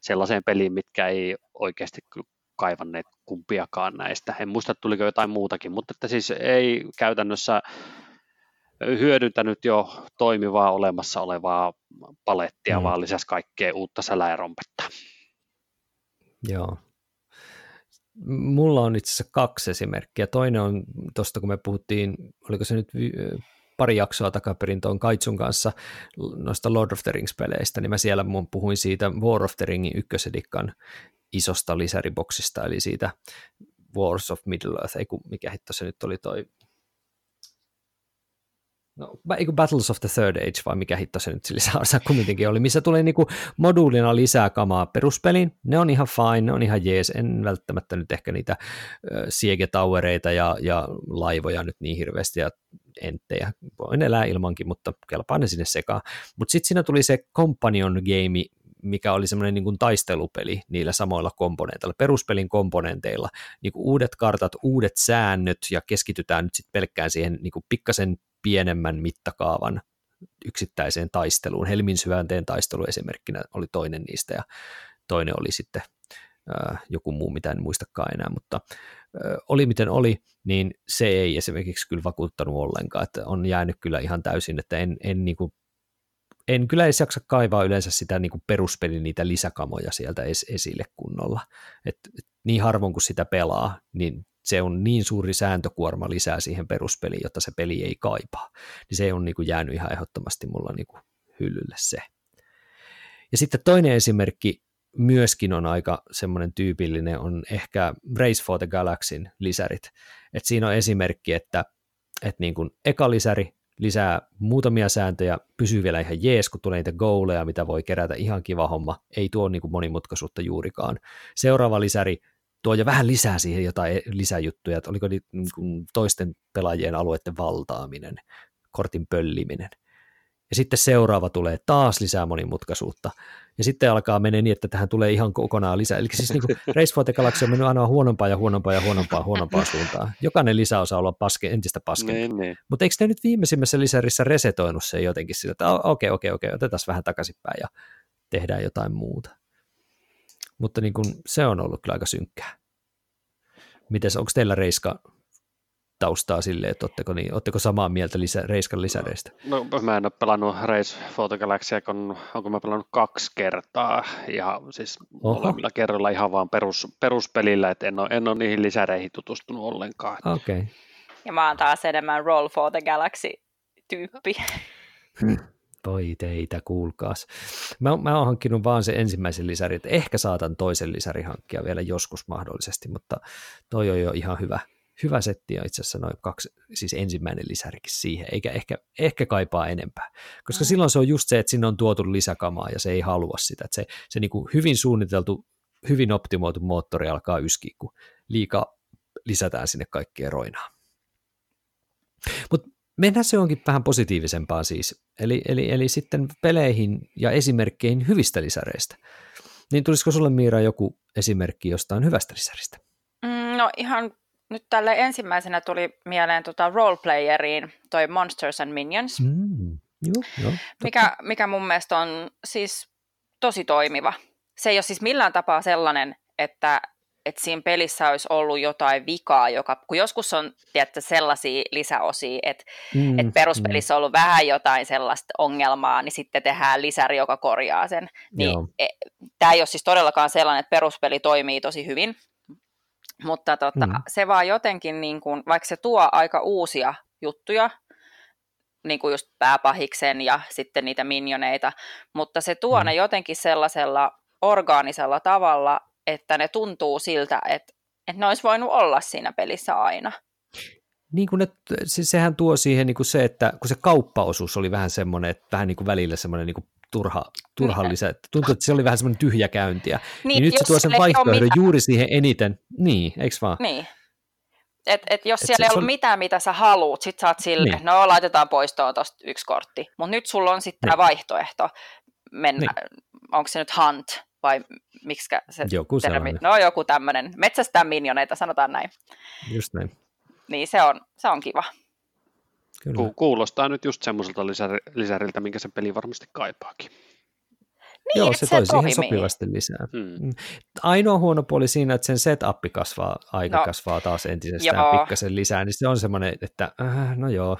sellaiseen peliin, mitkä ei oikeasti kaivanneet kumpiakaan näistä. En muista, tuliko jotain muutakin, mutta että siis ei käytännössä hyödyntänyt jo toimivaa olemassa olevaa palettia, vaan lisäsi kaikkea uutta säläerompetta. Joo. Mulla on itse asiassa 2 esimerkkiä. Toinen on tuosta, kun me puhuttiin, oliko se nyt pari jaksoa takaperin tuon Kaitsun kanssa noista Lord of the Rings-peleistä, niin mä siellä puhuin siitä War of the Ringin ykkösedikkan isosta lisäriboksista, eli siitä Wars of Middle Earth, mikä hitto se nyt oli toi, Battles of the Third Age, vai mikä hitto se nyt lisäosa kumminkin oli, missä tulee niinku moduulina lisää kamaa peruspeliin, ne on ihan fine, ne on ihan jees, en välttämättä nyt ehkä niitä siege-towereita ja laivoja nyt niin hirveästi ja enttejä, voin elää ilmankin, mutta kelpaa ne sinne sekaan, mutta sitten siinä tuli se Companion Game, mikä oli semmoinen niin kuin taistelupeli niillä samoilla komponenteilla, peruspelin komponenteilla, niin kuin uudet kartat, uudet säännöt, ja keskitytään nyt sitten pelkkään siihen niin kuin pikkasen pienemmän mittakaavan yksittäiseen taisteluun. Helmin syvänteen taistelu esimerkkinä oli toinen niistä, ja toinen oli sitten joku muu, mitä en muistakaan enää, mutta oli miten oli, niin se ei esimerkiksi kyllä vakuuttanut ollenkaan, että on jäänyt kyllä ihan täysin, että en kyllä edes jaksa kaivaa yleensä sitä niin kuin peruspelin niitä lisäkamoja sieltä esille kunnolla, että niin harvoin kun sitä pelaa, niin se on niin suuri sääntökuorma lisää siihen peruspeliin, jotta se peli ei kaipaa, niin se on niin kuin jäänyt ihan ehdottomasti mulla niin kuin hyllylle se. Ja sitten toinen esimerkki myöskin on aika semmoinen tyypillinen, on ehkä Race for the Galaxyn lisärit, että siinä on esimerkki, että niin kuin eka lisäri lisää muutamia sääntöjä, pysyy vielä ihan jees, kun tulee niitä goaleja, mitä voi kerätä, ihan kiva homma, ei tuo niin kuin monimutkaisuutta juurikaan. Seuraava lisäri tuo jo vähän lisää siihen jotain lisäjuttuja, että oliko niin kuin toisten pelaajien alueiden valtaaminen, kortin pölliminen. Ja sitten seuraava tulee taas lisää monimutkaisuutta. Ja sitten alkaa mennä niin, että tähän tulee ihan kokonaan lisää. Eli siis niin kuin Race for the Galaxy on mennyt aina huonompaan suuntaan. Jokainen lisäosa on entistä paskempi. Mutta eikö ne nyt viimeisimmässä lisärissä resetoinut se jotenkin sillä, että okei, otetaan vähän takaisinpäin ja tehdään jotain muuta. Mutta niin kuin se on ollut kyllä aika synkkää. Mites, onko teillä Reiska taustaa silleen, että ootteko samaa mieltä Reiskan lisäreistä? No mä en ole pelannut Race for the Galaxyä, kun onko mä pelannut 2 kertaa, ja siis molemmilla kerralla ihan vaan peruspelillä, että en ole niihin lisäreihin tutustunut ollenkaan. Okay. Ja mä oon taas enemmän Roll for the Galaxy-tyyppi. Toi teitä, kuulkaas. Mä oon hankkinut vaan sen ensimmäisen lisärin, että ehkä saatan toisen lisärin hankkia vielä joskus mahdollisesti, mutta toi on jo ihan hyvä setti on itse asiassa noin 2, siis ensimmäinen lisärikin siihen, eikä ehkä kaipaa enempää, koska silloin se on just se, että sinne on tuotu lisäkamaa ja se ei halua sitä, että se niin kuin hyvin suunniteltu, hyvin optimoitu moottori alkaa yskiä, kun liikaa lisätään sinne kaikkea roinaa. Mutta mennään se onkin vähän positiivisempaa siis, eli sitten peleihin ja esimerkkeihin hyvistä lisäreistä, niin tulisiko sulle Miira joku esimerkki jostain hyvästä lisäristä? No ihan nyt tälle ensimmäisenä tuli mieleen roleplayeriin toi Monsters and Minions, mikä mun mielestä on siis tosi toimiva. Se ei ole siis millään tapaa sellainen, että siinä pelissä olisi ollut jotain vikaa, kun joskus on sellaisia lisäosia, että peruspelissä on ollut vähän jotain sellaista ongelmaa, niin sitten tehdään lisäri, joka korjaa sen. Niin, tämä ei ole siis todellakaan sellainen, että peruspeli toimii tosi hyvin. Mutta se vaan jotenkin, niin kun, vaikka se tuo aika uusia juttuja niin kuin just pääpahiksen ja sitten niitä minioneita, mutta se tuo ne jotenkin sellaisella orgaanisella tavalla, että ne tuntuu siltä, että ne olisi voinut olla siinä pelissä aina. Niin kuin sehän tuo siihen niin kuin se, että kun se kauppaosuus oli vähän semmoinen, että vähän niin kuin välillä semmoinen niin kuin turha lisä, että tuntuu, että se oli vähän semmoinen tyhjäkäyntiä. Niin nyt se tuo sen vaihtoehdon juuri siihen eniten. Niin, eikö vaan? Niin. Et jos siellä ei ollut mitään, mitä sä haluut, sit sä oot silleen, niin. No laitetaan poistoon tosta yksi kortti. Mutta nyt sulla on sitten tämä vaihtoehto mennä, niin. Onko se nyt hunt vai miksikä se termi? No joku tämmöinen, metsästää minioneita, sanotaan näin. Just näin. Niin se on kiva. Kyllä. Kuulostaa nyt just semmoiselta lisäriltä, minkä se peli varmasti kaipaakin. Niin, joo, se toi siihen sopivasti lisää. Ainoa huono puoli siinä, että sen setup kasvaa, kasvaa taas entisestään pikkasen lisää, niin se on semmoinen, että no joo,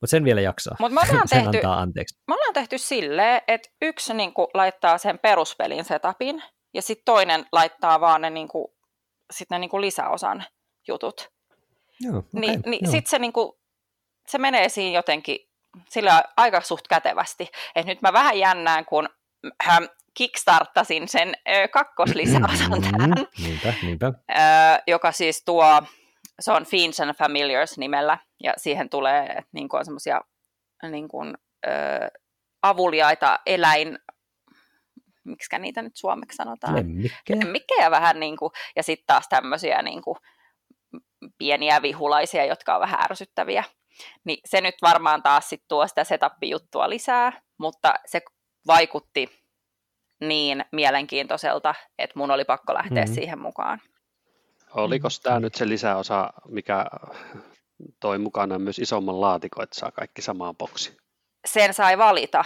mutta sen vielä jaksaa. Mut sen antaa anteeksi. Me ollaan tehty silleen, että yksi niinku laittaa sen peruspelin setupin, ja sitten toinen laittaa vaan ne lisäosan jutut. Joo, okay, niin sitten se, niinku, se menee siinä jotenkin sillä aika suht kätevästi. Et nyt mä vähän jännään, kun kickstarttasin sen kakkoslisäosan tähän, niinpä. Joka siis tuo, se on Fiends and Familiars nimellä, ja siihen tulee, että niinku on semmoisia niinku, avuliaita eläin, miksikä niitä nyt suomeksi sanotaan? Lemmikkejä vähän, niinku, ja sitten taas tämmöisiä niinku, pieniä vihulaisia, jotka on vähän ärsyttäviä. Niin se nyt varmaan taas sit tuo sitä setup-juttua lisää, mutta se vaikutti niin mielenkiintoiselta, että mun oli pakko lähteä siihen mukaan. Oliko tämä nyt se lisäosa, mikä toi mukana myös isomman laatikon, että saa kaikki samaan boksiin? Sen sai valita.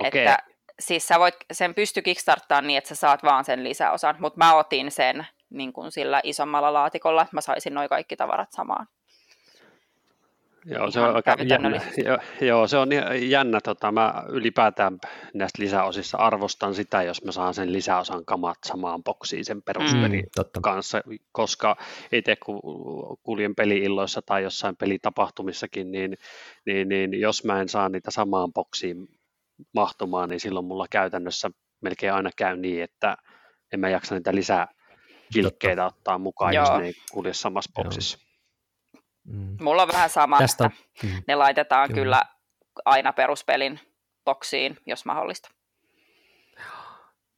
Okay. Että, siis sä voit, sen pysty kickstarttamaan niin, että sä saat vaan sen lisäosan, mutta mä otin sen niin kuin sillä isommalla laatikolla, että mä saisin noi kaikki tavarat samaan. Joo, se on jännä. Mä ylipäätään näistä lisäosissa arvostan sitä, jos mä saan sen lisäosan kamat samaan boksiin sen peruspelin kanssa, koska itse kun kuljen peli-illoissa tai jossain pelitapahtumissakin, niin jos mä en saa niitä samaan boksiin mahtumaan, niin silloin mulla käytännössä melkein aina käy niin, että en mä jaksa niitä lisäkilkkeitä ottaa mukaan, jos ne ei kulje samassa boksissa. Mulla on vähän sama, että ne laitetaan kyllä aina peruspelin boksiin, jos mahdollista.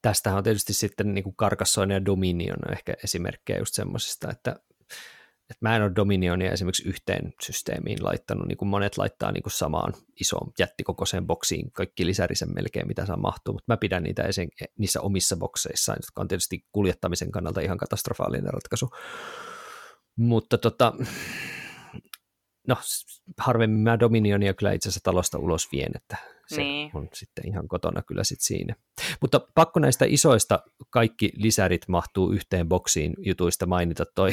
Tästähän on tietysti sitten niin kuin Carcassonne ja Dominion ehkä esimerkkejä just semmoisista, että mä en ole Dominionia esimerkiksi yhteen systeemiin laittanut, niin kuin monet laittaa niin kuin samaan isoon jättikokoiseen boksiin, kaikki lisärisen melkein mitä saa mahtuu, mutta mä pidän niitä niissä omissa bokseissaan, jotka on tietysti kuljettamisen kannalta ihan katastrofaalinen ratkaisu. Mutta harvemmin mä Dominionia kyllä itse asiassa talosta ulos vien, että se on sitten ihan kotona kyllä sitten siinä. Mutta pakko näistä isoista kaikki lisärit mahtuu yhteen boksiin jutuista mainita toi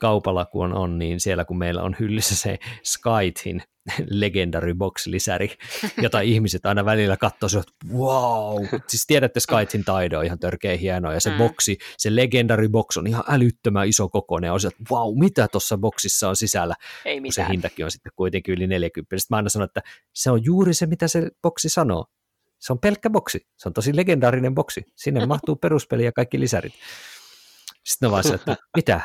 kaupalla, kun on niin siellä kun meillä on hyllyssä se Skytin Legendary Box-lisäri, jota ihmiset aina välillä katsoo, että wow, siis tiedätte Skytin taidon ihan törkeä hienoa, ja se boksi, se Legendary Box on ihan älyttömän iso kokoinen, ja on se, että wow, mitä tuossa boksissa on sisällä, ei kun se hintakin on sitten kuitenkin yli 40, sitten mä aina sanon, että se on juuri se, mitä se boksi sanoo, se on pelkkä boksi, se on tosi legendaarinen boksi, sinne mahtuu peruspeli ja kaikki lisärit. Sitten on vaan se, että mitä,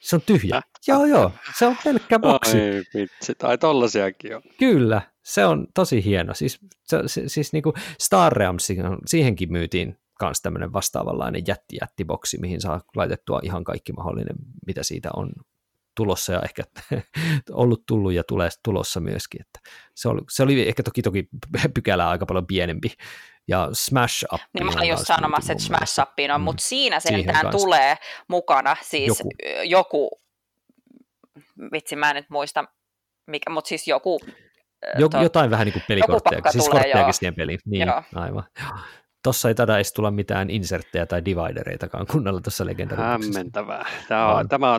se on tyhjä. Joo, se on pelkkä boksi. Ai vitsi, tai tollasiakin on. Kyllä, se on tosi hieno. Siis niin kuin Star Realms, siihenkin myytiin myös tämmöinen vastaavanlainen jätti-jättiboksi, mihin saa laitettua ihan kaikki mahdollinen, mitä siitä on tulossa ja ehkä ollut tullut ja tulee tulossa myöskin. Että se oli ehkä toki pykälää aika paljon pienempi. Ja Smash Up. Niin mä olin just sanomassa, että Smash Upiin on, mutta siinä sentään tulee mukana siis joku vitsi mä en nyt muista, mikä, mutta siis jotain vähän niin kuin pelikortteja, siis korttejakin siihen peliin. Niin, aivan. Tossa ei taida edes tulla mitään inserttejä tai dividereitakaan kunnolla tuossa legendaarioksessa. Hämmentävää.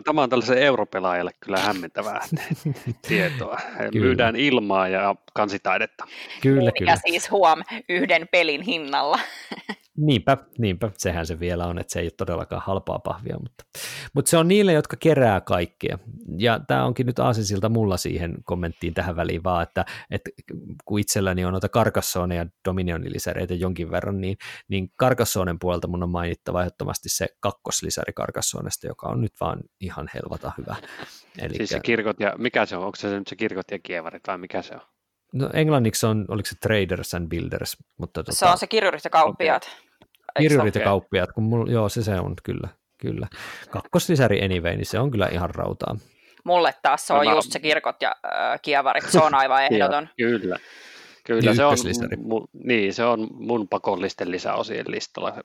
Tämä on tällaisen europelaajalle kyllä hämmentävää tietoa. Myydään ilmaa ja kansitaidetta. Kyllä, ja siis huom yhden pelin hinnalla. Niinpä, sehän se vielä on, että se ei ole todellakaan halpaa pahvia, mutta se on niille, jotka kerää kaikkea, ja tämä onkin nyt aasinsilta mulla siihen kommenttiin tähän väliin vaan, että kun itselläni on noita Carcassonne ja Dominionin lisäreitä jonkin verran, niin Carcassonen puolelta mun on mainittava ehdottomasti se kakkoslisäri Carcassonesta, joka on nyt vaan ihan helvata hyvä. Elikkä... Siis se kirkot ja, mikä se on, onko se nyt se kirkot ja kievarit vai mikä se on? No englanniksi on, oliko se Traders and Builders? Mutta se on se kirjurit ja kauppiaat. Okay. Kirjurit ja kauppiaat, kun mulla, joo se on kyllä. Kakkoslisäri anyway, niin se on kyllä ihan rautaa. Mulle taas se on just se kirkot ja kievarit, se on aivan ehdoton. Kyllä se on, se on mun pakollisten lisäosien listalla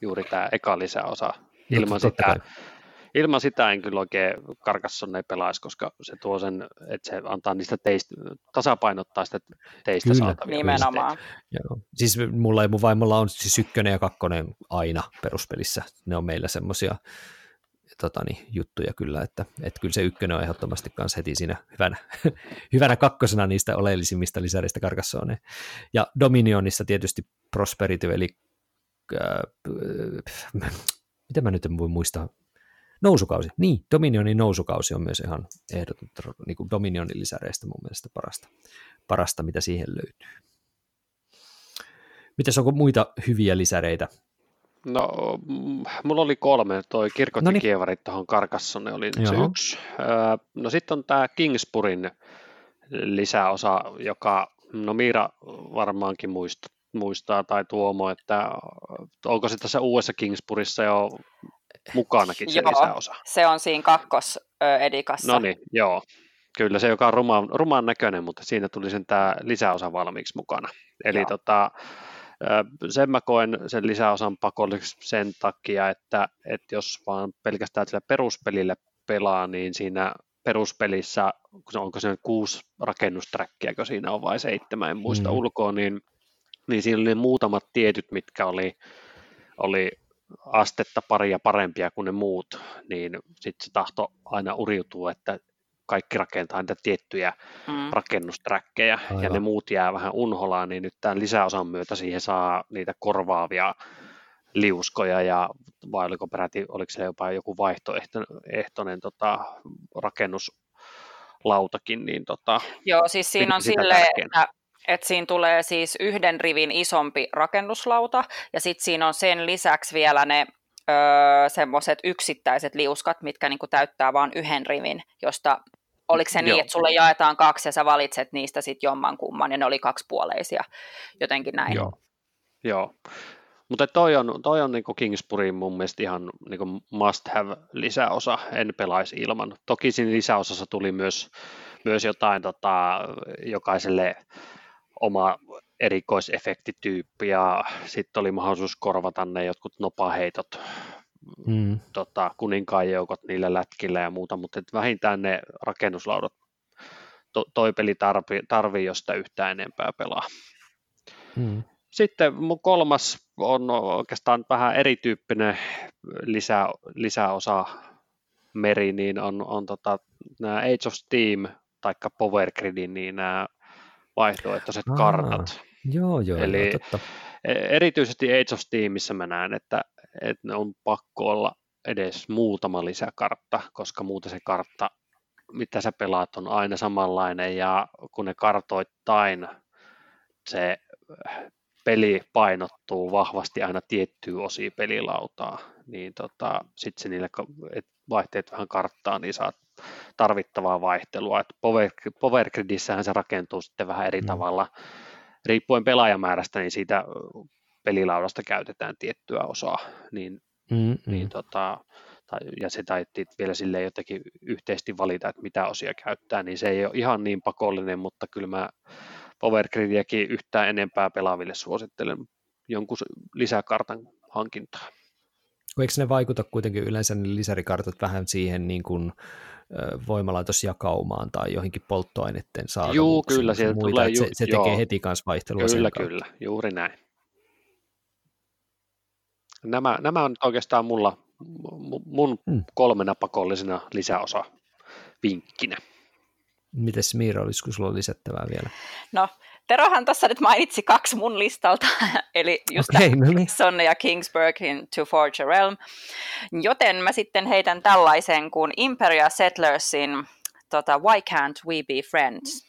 juuri tämä eka lisäosa. Ilman sitä en kyllä oikein Carcassonne pelaisi, koska se tuo sen, että se antaa niistä teistä, tasapainottaa sitä teistä kyllä, saatavia. Nimenomaan. Joo. Siis mulla ja mun vaimolla on siis 1 ja 2 aina peruspelissä. Ne on meillä semmoisia juttuja kyllä, että kyllä se 1 on ehdottomasti kanssa heti siinä hyvänä 2 niistä oleellisimmista lisäreistä Carcassonneen. Ja Dominionissa tietysti Prosperity, eli mitä mä nyt en voi muistaa, nousukausi. Niin, Dominionin nousukausi on myös ihan ehdoton niin kuin Dominionin lisäreistä mun mielestä parasta, mitä siihen löytyy. Mitäs onko muita hyviä lisäreitä? No, mulla oli 3. Toi kirkot ja kievarit tuohon Carcassonne oli se 1. No sitten on tämä Kingsburyn lisäosa, joka, no Miira varmaankin muistaa tai Tuomo, että onko se tässä uudessa Kingsburissa jo mukanakin se lisäosa. Se on siinä kakkosedikassa. No niin, joo. Kyllä se, joka on rumaan näköinen, mutta siinä tuli sen tämä lisäosa valmiiksi mukana. Eli sen mä koen sen lisäosan pakolliseksi sen takia, että jos vaan pelkästään sillä peruspelillä pelaa, niin siinä peruspelissä, onko se 6 rakennusträkkiäkö siinä on vai 7, en muista ulkoa, niin siinä oli muutamat tietyt, mitkä oli astetta paria parempia kuin ne muut, niin sitten se tahto aina uriutuu, että kaikki rakentaa niitä tiettyjä rakennusträkkejä, ja ne muut jää vähän unholaan, niin nyt tämän lisäosan myötä siihen saa niitä korvaavia liuskoja, ja vai oliko peräti, oliko se jopa joku vaihtoehtoinen rakennuslautakin, niin joo, siis siinä on silleen, että siinä tulee siis 1 rivin isompi rakennuslauta, ja sitten siinä on sen lisäksi vielä ne semmoiset yksittäiset liuskat, mitkä niinku täyttää vain 1 rivin, josta oliko se niin, että sulle jaetaan 2 ja sä valitset niistä sitten jommankumman, ja ne oli kaksipuoleisia, jotenkin näin. Joo. Mutta toi on niinku Kingsburyin mun mielestä ihan niinku must have lisäosa, en pelaisi ilman. Toki siinä lisäosassa tuli myös jotain jokaiselle oma erikoisefektityyppi, ja sitten oli mahdollisuus korvata ne jotkut nopaheitot, kuninkaanjoukot niillä lätkillä ja muuta, mutta vähintään ne rakennuslaudat toi peli tarvii, jos sitä yhtään enempää pelaa. Sitten mun 3. on oikeastaan vähän erityyppinen lisäosa meri, niin on nämä Age of Steam tai Power Gridin, niin nämä vaihtoehtoiset kartat. Joo, eli totta. Erityisesti Age of Steamissa mä näen, että ne on pakko olla edes muutama lisäkartta, koska muuten se kartta, mitä sä pelaat, on aina samanlainen, ja kun ne kartoittain se peli painottuu vahvasti aina tiettyyn osiin pelilautaa, niin sitten se niillä vaihteet vähän karttaa, niin saat tarvittavaa vaihtelua. Power Gridissähän se rakentuu sitten vähän eri tavalla. Riippuen pelaajamäärästä, niin siitä pelilaudasta käytetään tiettyä osaa. Ja se taittiin vielä silleen jotenkin yhteisesti valita, että mitä osia käyttää, niin se ei ole ihan niin pakollinen, mutta kyllä mä Power Gridiäkin yhtään enempää pelaaville suosittelen jonkun lisäkartan hankintaa. Eikö ne vaikuta kuitenkin yleensä ne lisärikartat vähän siihen niin kuin voimalaitosjakaumaan tai johonkin polttoaineiden saatavuuksiin? Joo, kyllä. Sieltä tulee, se tekee heti kanssa vaihtelua. Kyllä, juuri näin. Nämä on oikeastaan mulla mun 3 pakollisena lisäosa vinkkinä. Mites Miira, olisiko sulla lisättävää vielä? No, Terohan tuossa nyt mainitsi kaksi mun listalta, eli just Carcassonne ja Kingsburgin To Forge a Realm, joten mä sitten heitän tällaisen kuin Imperial Settlersin Why Can't We Be Friends.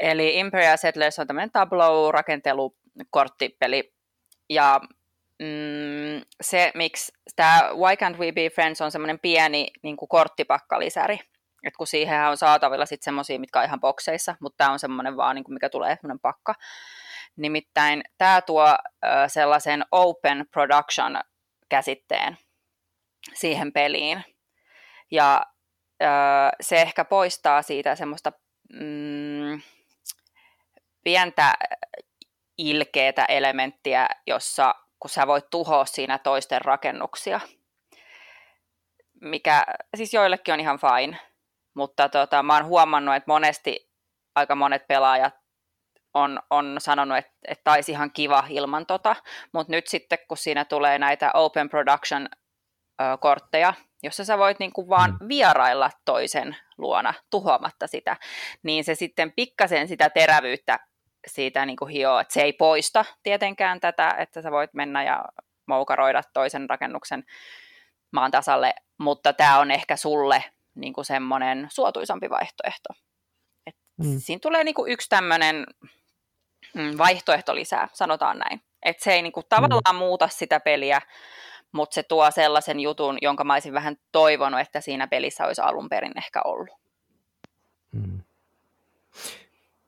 Eli Imperial Settlers on tämmöinen tableau-rakentelukorttipeli, ja se, miksi tämä Why Can't We Be Friends on semmoinen pieni niin kuin korttipakkalisäri, että kun siihenhän on saatavilla sitten semmoisia, mitkä on ihan bokseissa, mutta tämä on semmoinen vaan, niin kuin mikä tulee, semmoinen pakka. Nimittäin tämä tuo sellaisen open production käsitteen siihen peliin, ja se ehkä poistaa siitä semmoista pientä ilkeätä elementtiä, jossa kun sä voit tuhoa siinä toisten rakennuksia, mikä siis joillekin on ihan fine, mutta mä oon huomannut, että monesti aika monet pelaajat on sanonut, että taisi ihan kiva ilman mutta nyt sitten kun siinä tulee näitä open production kortteja, jossa sä voit niin kuin vaan vierailla toisen luona tuhoamatta sitä, niin se sitten pikkasen sitä terävyyttä siitä niin kuin hioo, että se ei poista tietenkään tätä, että sä voit mennä ja moukaroida toisen rakennuksen maan tasalle, mutta tämä on ehkä sulle niin kuin semmoinen suotuisampi vaihtoehto. Et siinä tulee niin kuin yksi tämmöinen vaihtoehto lisää, sanotaan näin. Et se ei niin kuin tavallaan muuta sitä peliä, mutta se tuo sellaisen jutun, jonka mä olisin vähän toivonut, että siinä pelissä olisi alun perin ehkä ollut.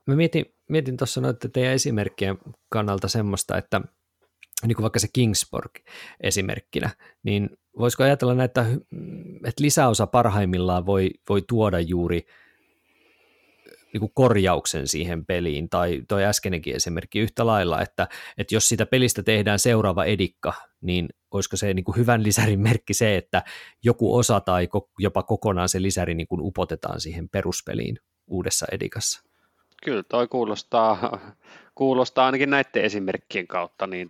Mä mietin tuossa noita teidän esimerkkien kannalta semmoista, että niin kuin vaikka se Kingsburg esimerkkinä, niin voisiko ajatella näitä, että lisäosa parhaimmillaan voi tuoda juuri niin kuin korjauksen siihen peliin, tai toi äskenenkin esimerkki yhtä lailla, että jos sitä pelistä tehdään seuraava edikka, niin olisiko se niin kuin hyvän lisärin merkki se, että joku osa tai jopa kokonaan se lisäri niin kuin upotetaan siihen peruspeliin uudessa edikassa? Kyllä toi kuulostaa ainakin näiden esimerkkien kautta niin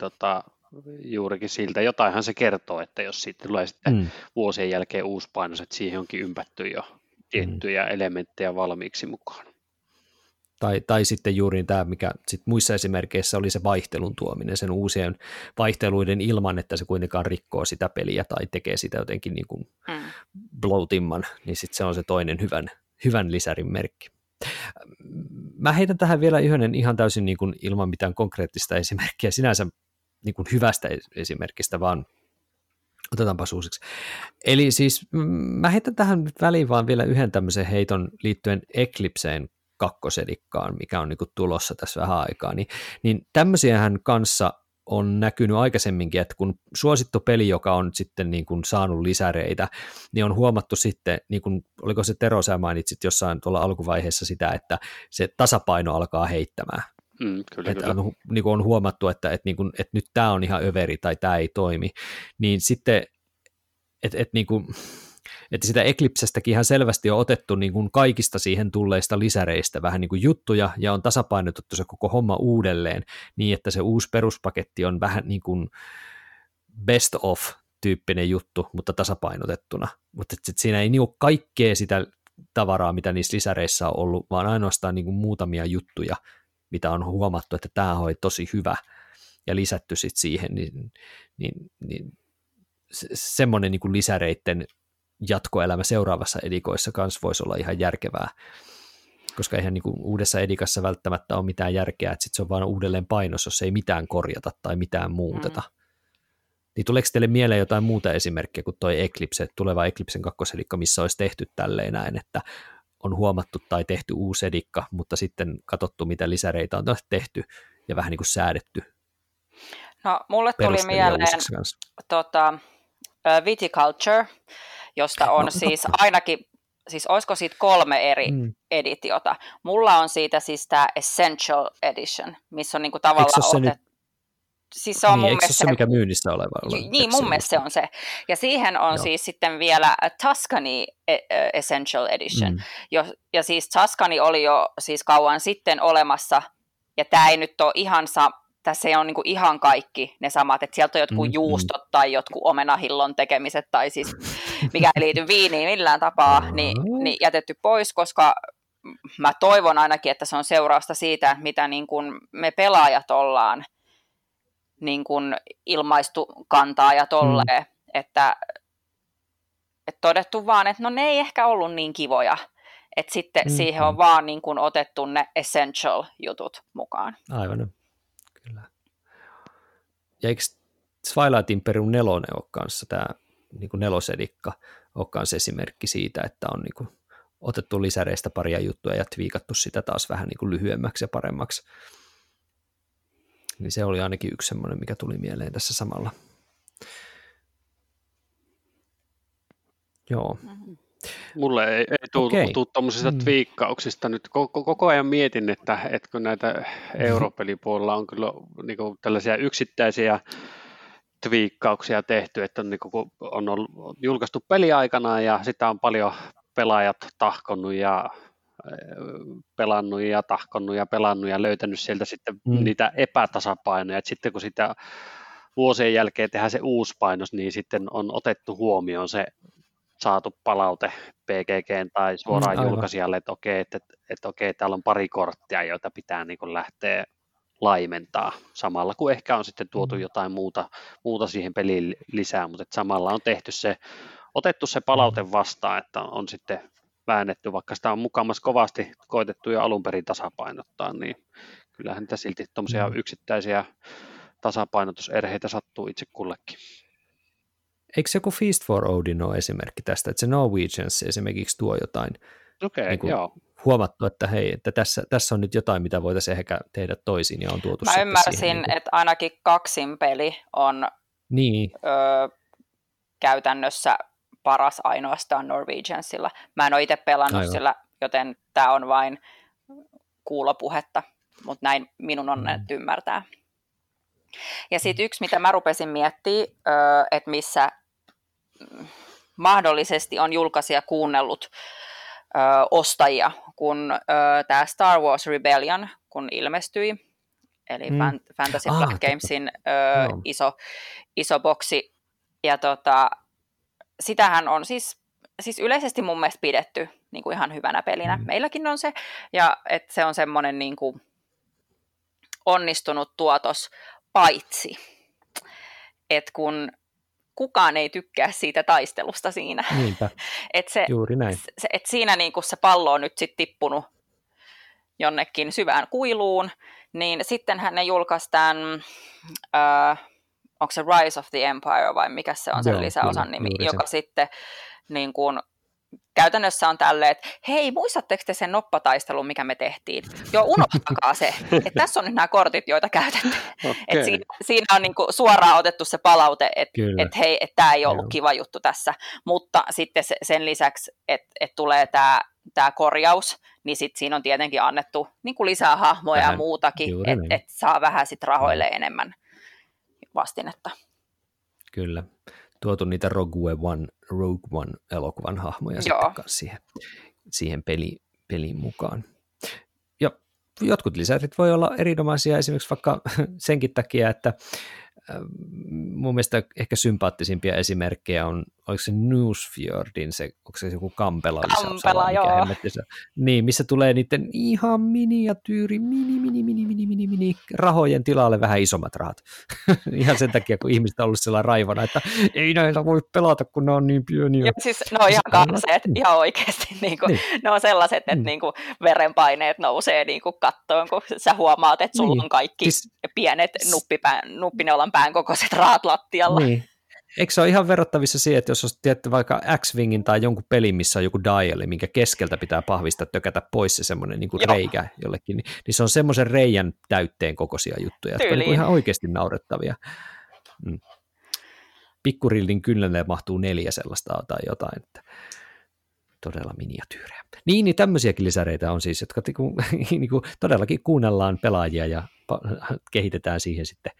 juurikin siltä. Jotainhan se kertoo, että jos siitä tulee sitten vuosien jälkeen uusi painos, että siihen onkin ympätty jo tiettyjä elementtejä valmiiksi mukaan. Tai sitten juuri tämä, mikä sit muissa esimerkkeissä oli se vaihtelun tuominen, sen uusien vaihteluiden ilman, että se kuitenkaan rikkoo sitä peliä tai tekee sitä jotenkin niin kuin bloatimman, niin sitten se on se toinen hyvän lisärin merkki. Mä heitän tähän vielä yhden ihan täysin niin kuin ilman mitään konkreettista esimerkkiä, sinänsä niin kuin hyvästä esimerkistä, vaan otetaanpas uusiksi. Eli siis mä heitän tähän nyt väliin vaan vielä yhden tämmöisen heiton liittyen Eclipseen kakkosedikkaan, mikä on niin kuin tulossa tässä vähän aikaa, niin tämmöisiähän kanssa on näkynyt aikaisemminkin, että kun suosittu peli, joka on sitten niin kuin saanut lisäreitä, niin on huomattu sitten, niin kuin, oliko se Tero, sä mainitsit jossain tuolla alkuvaiheessa sitä, että se tasapaino alkaa heittämään. Kyllä. On huomattu, että nyt tämä on ihan överi tai tämä ei toimi. Niin sitten, että sitä Eclipsestäkin ihan selvästi on otettu niin kuin kaikista siihen tulleista lisäreistä vähän niin kuin juttuja, ja on tasapainotettu se koko homma uudelleen niin, että se uusi peruspaketti on vähän niin kuin best of -tyyppinen juttu, mutta tasapainotettuna. Mutta siinä ei niin ole kaikkea sitä tavaraa, mitä niissä lisäreissä on ollut, vaan ainoastaan niin kuin muutamia juttuja, mitä on huomattu, että tämä on tosi hyvä, ja lisätty sitten siihen, niin semmoinen niin kuin lisäreitten jatkoelämä seuraavassa edikoissa kanssa voisi olla ihan järkevää, koska eihän niin kuin uudessa edikassa välttämättä ole mitään järkeä, että sitten se on vaan uudelleen painos, jos ei mitään korjata tai mitään muuteta. Niin tuleeko teille mieleen jotain muuta esimerkkiä kuin tuo Eclipse, tuleva Eclipsen kakkosedikka, missä olisi tehty tälleen näin, että on huomattu tai tehty uusi edikka, mutta sitten katsottu, mitä lisäreitä on tehty ja vähän niin kuin säädetty. No, mulle tuli mieleen Viticulture, josta on siis ainakin, siis olisiko siitä 3 eri editiota. Mulla on siitä siis tämä Essential Edition, missä on niinku tavallaan otettu. Siis se on mun mielestä se, mikä myynnissä oleva. Niin, mun mielestä se on se. Ja siihen on siis sitten vielä Tuscany Essential Edition. Ja siis Tuscany oli jo siis kauan sitten olemassa, ja tämä ei nyt ole ihan tässä ei ole niinku ihan kaikki ne samat, että sieltä on jotkut juustot tai jotkut omenahillon tekemiset, tai siis mikä ei liity viiniin millään tapaa, niin jätetty pois, koska mä toivon ainakin, että se on seurausta siitä, mitä niin kun me pelaajat ollaan niin kun ilmaistu kantaa ja tolleen, että todettu vaan, että no ne ei ehkä ollut niin kivoja, että sitten siihen on vaan niin kun otettu ne essential-jutut mukaan. Aivan, kyllä. Ja eikö Twilightin perun nelonen ole kanssa tämä niin kuin nelosedikka on myös esimerkki siitä, että on niin kuin otettu lisäreistä paria juttuja ja twiikattu sitä taas vähän niin kuin lyhyemmäksi ja paremmaksi. Niin se oli ainakin yksi semmoinen, mikä tuli mieleen tässä samalla. Joo. Mulle ei tule tuommoisista twiikkauksista nyt. Koko ajan mietin, että kun näitä europelipuolella on kyllä niin kuin tällaisia yksittäisiä viikkauksia tehty, että on, niin kuin, on ollut, julkaistu peli aikana ja sitä on paljon pelaajat tahkonut ja pelannut ja tahkonut ja pelannut ja löytänyt sieltä sitten niitä epätasapainoja, että sitten kun sitä vuosien jälkeen tehdään se uusi painos, niin sitten on otettu huomioon se saatu palaute PGG:n tai suoraan julkaisijalle, että okei, täällä on pari korttia, joita pitää niin kuin lähteä laimentaa samalla, kun ehkä on sitten tuotu jotain muuta siihen peliin lisää, mutta samalla on tehty se, otettu se palaute vastaan, että on sitten väännetty, vaikka sitä on mukamas kovasti koitettu ja alun perin tasapainottaa, niin kyllähän niitä silti tuommoisia yksittäisiä tasapainotuserheitä sattuu itse kullekin. Eikö joku Feast for Odin ole esimerkki tästä, että se Norwegians esimerkiksi tuo jotain? Okei, niin joo. Huomattu, että hei, että tässä on nyt jotain, mitä voitaisiin ehkä tehdä toisin ja on tuotu. Mä ymmärsin, siihen, että ainakin kaksin peli on käytännössä paras ainoastaan Norwegiansilla. Mä en ole itse pelannut sillä, joten tämä on vain kuulopuhetta, mutta näin minun on ymmärtää. Ja sitten yksi, mitä mä rupesin miettimään, että missä mahdollisesti on julkaisija kuunnellut ostajia, kun tämä Star Wars Rebellion, kun ilmestyi, eli Fantasy Flight Gamesin iso boksi, ja sitähän on siis yleisesti mun mielestä pidetty niin kuin ihan hyvänä pelinä. Meilläkin on se, ja että se on semmoinen niin kuin onnistunut tuotos, paitsi, että kun kukaan ei tykkää siitä taistelusta siinä. Niinpä, juuri näin. Et siinä niin kun se pallo on nyt sitten tippunut jonnekin syvään kuiluun, niin sittenhän ne julkaistaan, onko se Rise of the Empire vai mikä se on sen lisäosan nimi, joka sitten niin kun, käytännössä on tälleen, että hei, muistatteko te sen noppataistelun, mikä me tehtiin? Joo, unohtakaa se, että tässä on nyt nämä kortit, joita käytätte. Okay. Et siinä on niinku suoraan otettu se palaute, että hei, että tämä ei ollut kiva juttu tässä. Mutta sitten sen lisäksi, että tulee tämä korjaus, niin sitten siinä on tietenkin annettu niinku lisää hahmoja ja muutakin, että saa vähän sitten rahoille enemmän vastinetta. Kyllä. Tuotu niitä Rogue One-elokuvan hahmoja sitten siihen peliin mukaan. Ja jotkut lisärit voi olla erinomaisia esimerkiksi vaikka senkin takia, että mun mielestä ehkä sympaattisimpia esimerkkejä on, oliko se Newsfjordin, onko se joku Kampela lisäosa, niin, missä tulee niiden ihan miniatyyri, mini rahojen tilalle vähän isommat rahat. Ihan sen takia, kun ihmiset on ollut sellainen raivana, että ei näitä voi pelata, kun ne on niin pieniä. Ja siis ne on ihan karseet, ihan oikeasti. Niin. Ne on sellaiset, että niinku verenpaineet nousee niinku kattoon, kun sä huomaat, että sulla on kaikki siis pienet nuppineulan pään kokoiset rahat lattialla. Niin. Eikö se ole ihan verrattavissa siihen, että jos olisi tietty vaikka X-Wingin tai jonkun pelin, missä on joku diali, minkä keskeltä pitää pahvista tökätä pois se semmoinen niin kuin reikä jollekin, niin se on semmoisen reijän täytteen kokoisia juttuja, jotka on niin ihan oikeasti naurettavia. Pikkurillin kyllänne mahtuu 4 sellaista tai jotain, että todella miniatyyrejä. Niin tämmöisiäkin lisäreitä on siis, jotka todellakin kuunnellaan pelaajia ja kehitetään siihen sitten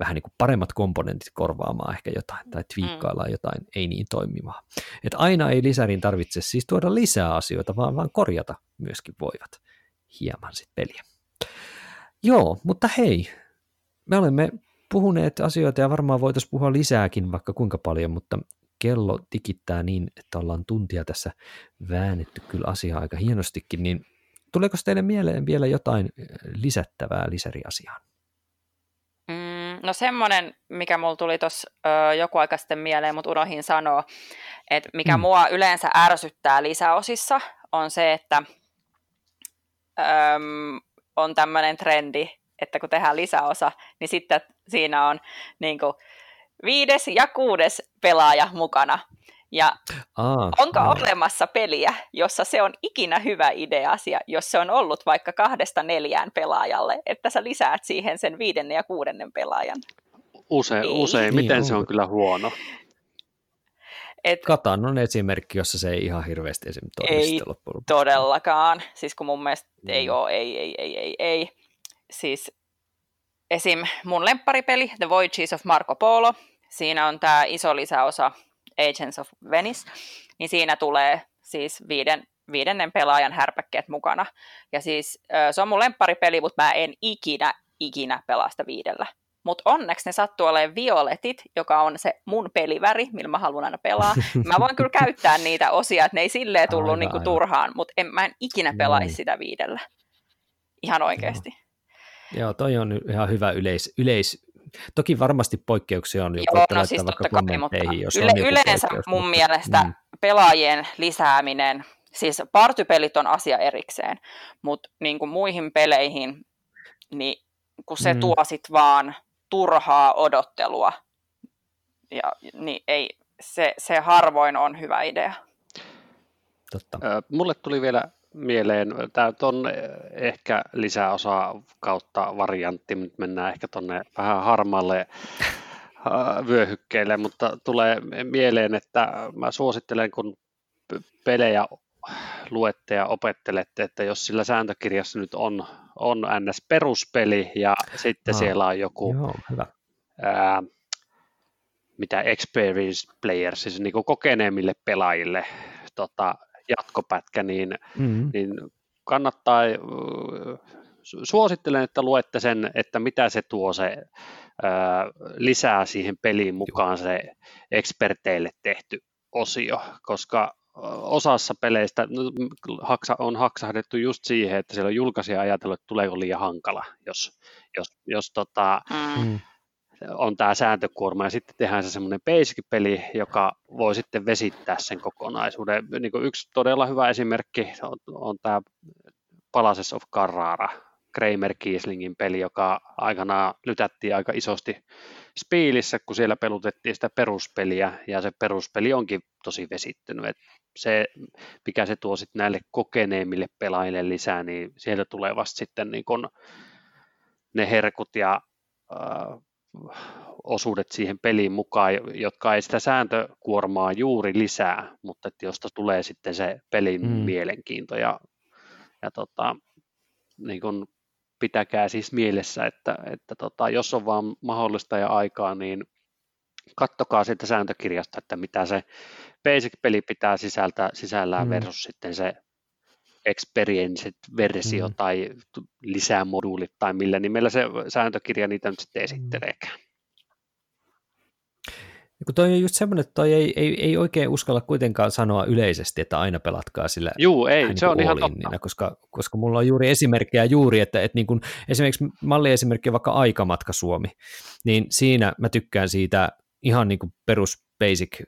vähän niin kuin paremmat komponentit korvaamaan ehkä jotain, tai twiikkaillaan jotain, ei niin toimivaa. Että aina ei lisärin tarvitse siis tuoda lisää asioita, vaan korjata myöskin voivat hieman sitten peliä. Joo, mutta hei, me olemme puhuneet asioita ja varmaan voitaisiin puhua lisääkin vaikka kuinka paljon, mutta kello tikittää niin, että ollaan tuntia tässä väännetty kyllä asiaa aika hienostikin, niin tuleeko teille mieleen vielä jotain lisättävää lisäriasiaan? No semmoinen, mikä mulla tuli tuossa joku aika sitten mieleen, mutta unohin sanoa, että mikä mua yleensä ärsyttää lisäosissa, on se, että on tämmöinen trendi, että kun tehdään lisäosa, niin sitten siinä on niin kuin 5. ja 6. pelaaja mukana. Ja onko olemassa peliä, jossa se on ikinä hyvä idea asia, jos se on ollut vaikka 2-4 pelaajalle, että sä lisäät siihen sen 5. ja 6. pelaajan? Usein. Miten niin, se on kyllä huono. Katan on esimerkki, jossa se ei ihan hirveästi esimerkiksi toimista loppujen lopuksi. Ei todellakaan. Siis kun mun mielestä ei ole, ei. Siis esim. Mun lempparipeli, The Voyages of Marco Polo, siinä on tää iso lisäosa Agents of Venice, niin siinä tulee siis 5. pelaajan härpäkkeet mukana. Ja siis se on mun lempparipeli, mutta mä en ikinä pelaa sitä 5. Mutta onneksi ne sattuu olemaan violetit, joka on se mun peliväri, millä mä haluan aina pelaa. Mä voin kyllä käyttää niitä osia, että ne ei silleen tullut niinku turhaan, mutta mä en ikinä pelaisi sitä 5. Ihan oikeasti. Joo, toi on ihan hyvä toki varmasti poikkeuksia on, joku laittaa siis vaikka kommentteihin, jos on yleensä mun mielestä pelaajien lisääminen, siis partypelit on asia erikseen, mutta niin kuin muihin peleihin, niin kun se tuo sit vaan turhaa odottelua, ja, niin ei, se harvoin on hyvä idea. Totta. Mulle tuli vielä mieleen. Tämä on ehkä lisäosa kautta variantti, nyt mennään ehkä tuonne vähän harmaalle vyöhykkeelle, mutta tulee mieleen, että mä suosittelen, kun pelejä luette ja opettelette, että jos sillä sääntökirjassa nyt on ns. Peruspeli ja sitten siellä on joku mitä experienced players, siis niin kuin kokeneemmille pelaajille jatkopätkä, niin kannattaa, suosittelen, että luette sen, että mitä se tuo se lisää siihen peliin mukaan se eksperteille tehty osio, koska osassa peleistä on haksahdettu just siihen, että siellä on julkaisija ajatellut, että tuleeko liian hankala, jos on tämä sääntökuorma, ja sitten tehdään se semmoinen basic-peli, joka voi sitten vesittää sen kokonaisuuden. Niin kuin yksi todella hyvä esimerkki on tämä Palaces of Carrara, Kramer Kieslingin peli, joka aikanaan lytättiin aika isosti Spielissä, kun siellä pelutettiin sitä peruspeliä, ja se peruspeli onkin tosi vesittynyt. Et se, mikä se tuo sitten näille kokeneemmille pelaajille lisää, niin sieltä tulee vasta sitten niin kun ne herkut ja osuudet siihen peliin mukaan, jotka ei sitä sääntökuormaa juuri lisää, mutta että josta tulee sitten se pelin mielenkiinto ja niin kun pitäkää siis mielessä, että jos on vaan mahdollista ja aikaa, niin katsokaa sieltä sääntökirjasta, että mitä se basic-peli pitää sisällään versus sitten se experienced versio tai lisämoduulit tai millä nimellä se sääntökirja niitä nyt sitten esitteleekään. Kun toi on just semmoinen, että toi ei oikein uskalla kuitenkaan sanoa yleisesti, että aina pelatkaa sillä. Juu, ei, se on ihan totta. Koska mulla on juuri esimerkkejä että niin kun, esimerkiksi malliesimerkki on vaikka Aikamatka Suomi, niin siinä mä tykkään siitä ihan niin kuin perus basic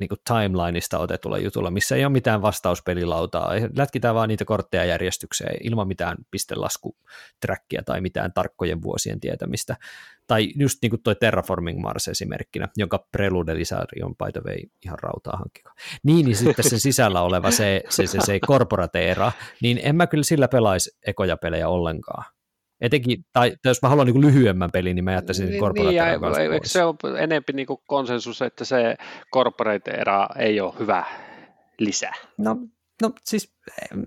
niin kuin timelineista otetulla jutulla, missä ei ole mitään vastauspelilautaa. Lätkitään vaan niitä kortteja järjestykseen ilman mitään pistelaskutrackia tai mitään tarkkojen vuosien tietämistä. Tai just niin kuin toi Terraforming Mars esimerkkinä, jonka Prelude-lisäri on by the way ihan rautaa hankkikaa. Niin sitten sen sisällä oleva se korporateera, niin en mä kyllä sillä pelaisi ekoja pelejä ollenkaan. Etenkin, tai jos mä haluan niin kuin lyhyemmän pelin, niin mä jättäisin sen corporate-eran kanssa pois. Se on enempi niin kuin konsensus, että se corporate-era ei ole hyvä lisä. No siis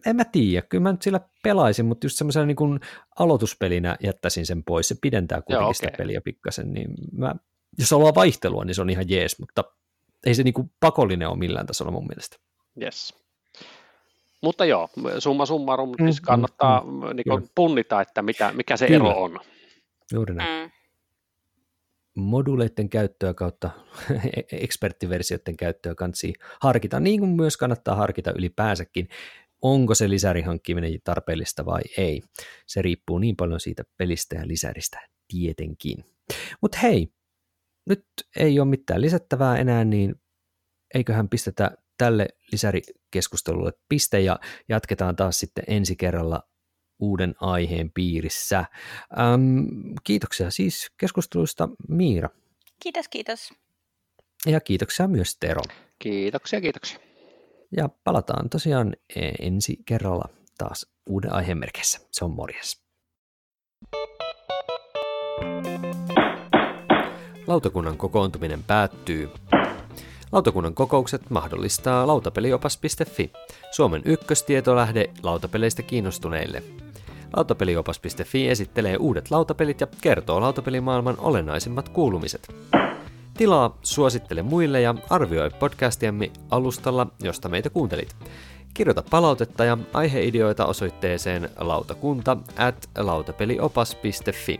en mä tiedä, kyllä mä nyt sillä pelaisin, mutta just semmoisena niin kuin aloituspelinä jättäisin sen pois, se pidentää kuitenkin sitä peliä pikkasen, niin jos haluaa vaihtelua, niin se on ihan jees, mutta ei se niin kuin pakollinen ole millään tasolla mun mielestä. Yes. Mutta joo, summa summarum, siis kannattaa niin punnita, että mikä se ero on. Juuri näin. moduleiden käyttöä kautta eksperttiversioiden käyttöä kansi harkita, niin kuin myös kannattaa harkita ylipäänsäkin, onko se lisärin hankkiminen tarpeellista vai ei. Se riippuu niin paljon siitä pelistä ja lisäristä tietenkin. Mutta hei, nyt ei ole mitään lisättävää enää, niin eiköhän pistetä tälle lisärikeskustelulle piste ja jatketaan taas sitten ensi kerralla uuden aiheen piirissä. Kiitoksia siis keskustelusta, Miira. Kiitos, kiitos. Ja kiitoksia myös, Tero. Kiitoksia, kiitoksia. Ja palataan tosiaan ensi kerralla taas uuden aiheen merkeissä. Se on morjes. Lautakunnan kokoontuminen päättyy. Lautakunnan kokoukset mahdollistaa lautapeliopas.fi, Suomen ykköstietolähde lautapeleistä kiinnostuneille. Lautapeliopas.fi esittelee uudet lautapelit ja kertoo lautapelimaailman olennaisimmat kuulumiset. Tilaa, suosittele muille ja arvioi podcastiamme alustalla, josta meitä kuuntelit. Kirjoita palautetta ja aiheideoita osoitteeseen lautakunta@lautapeliopas.fi.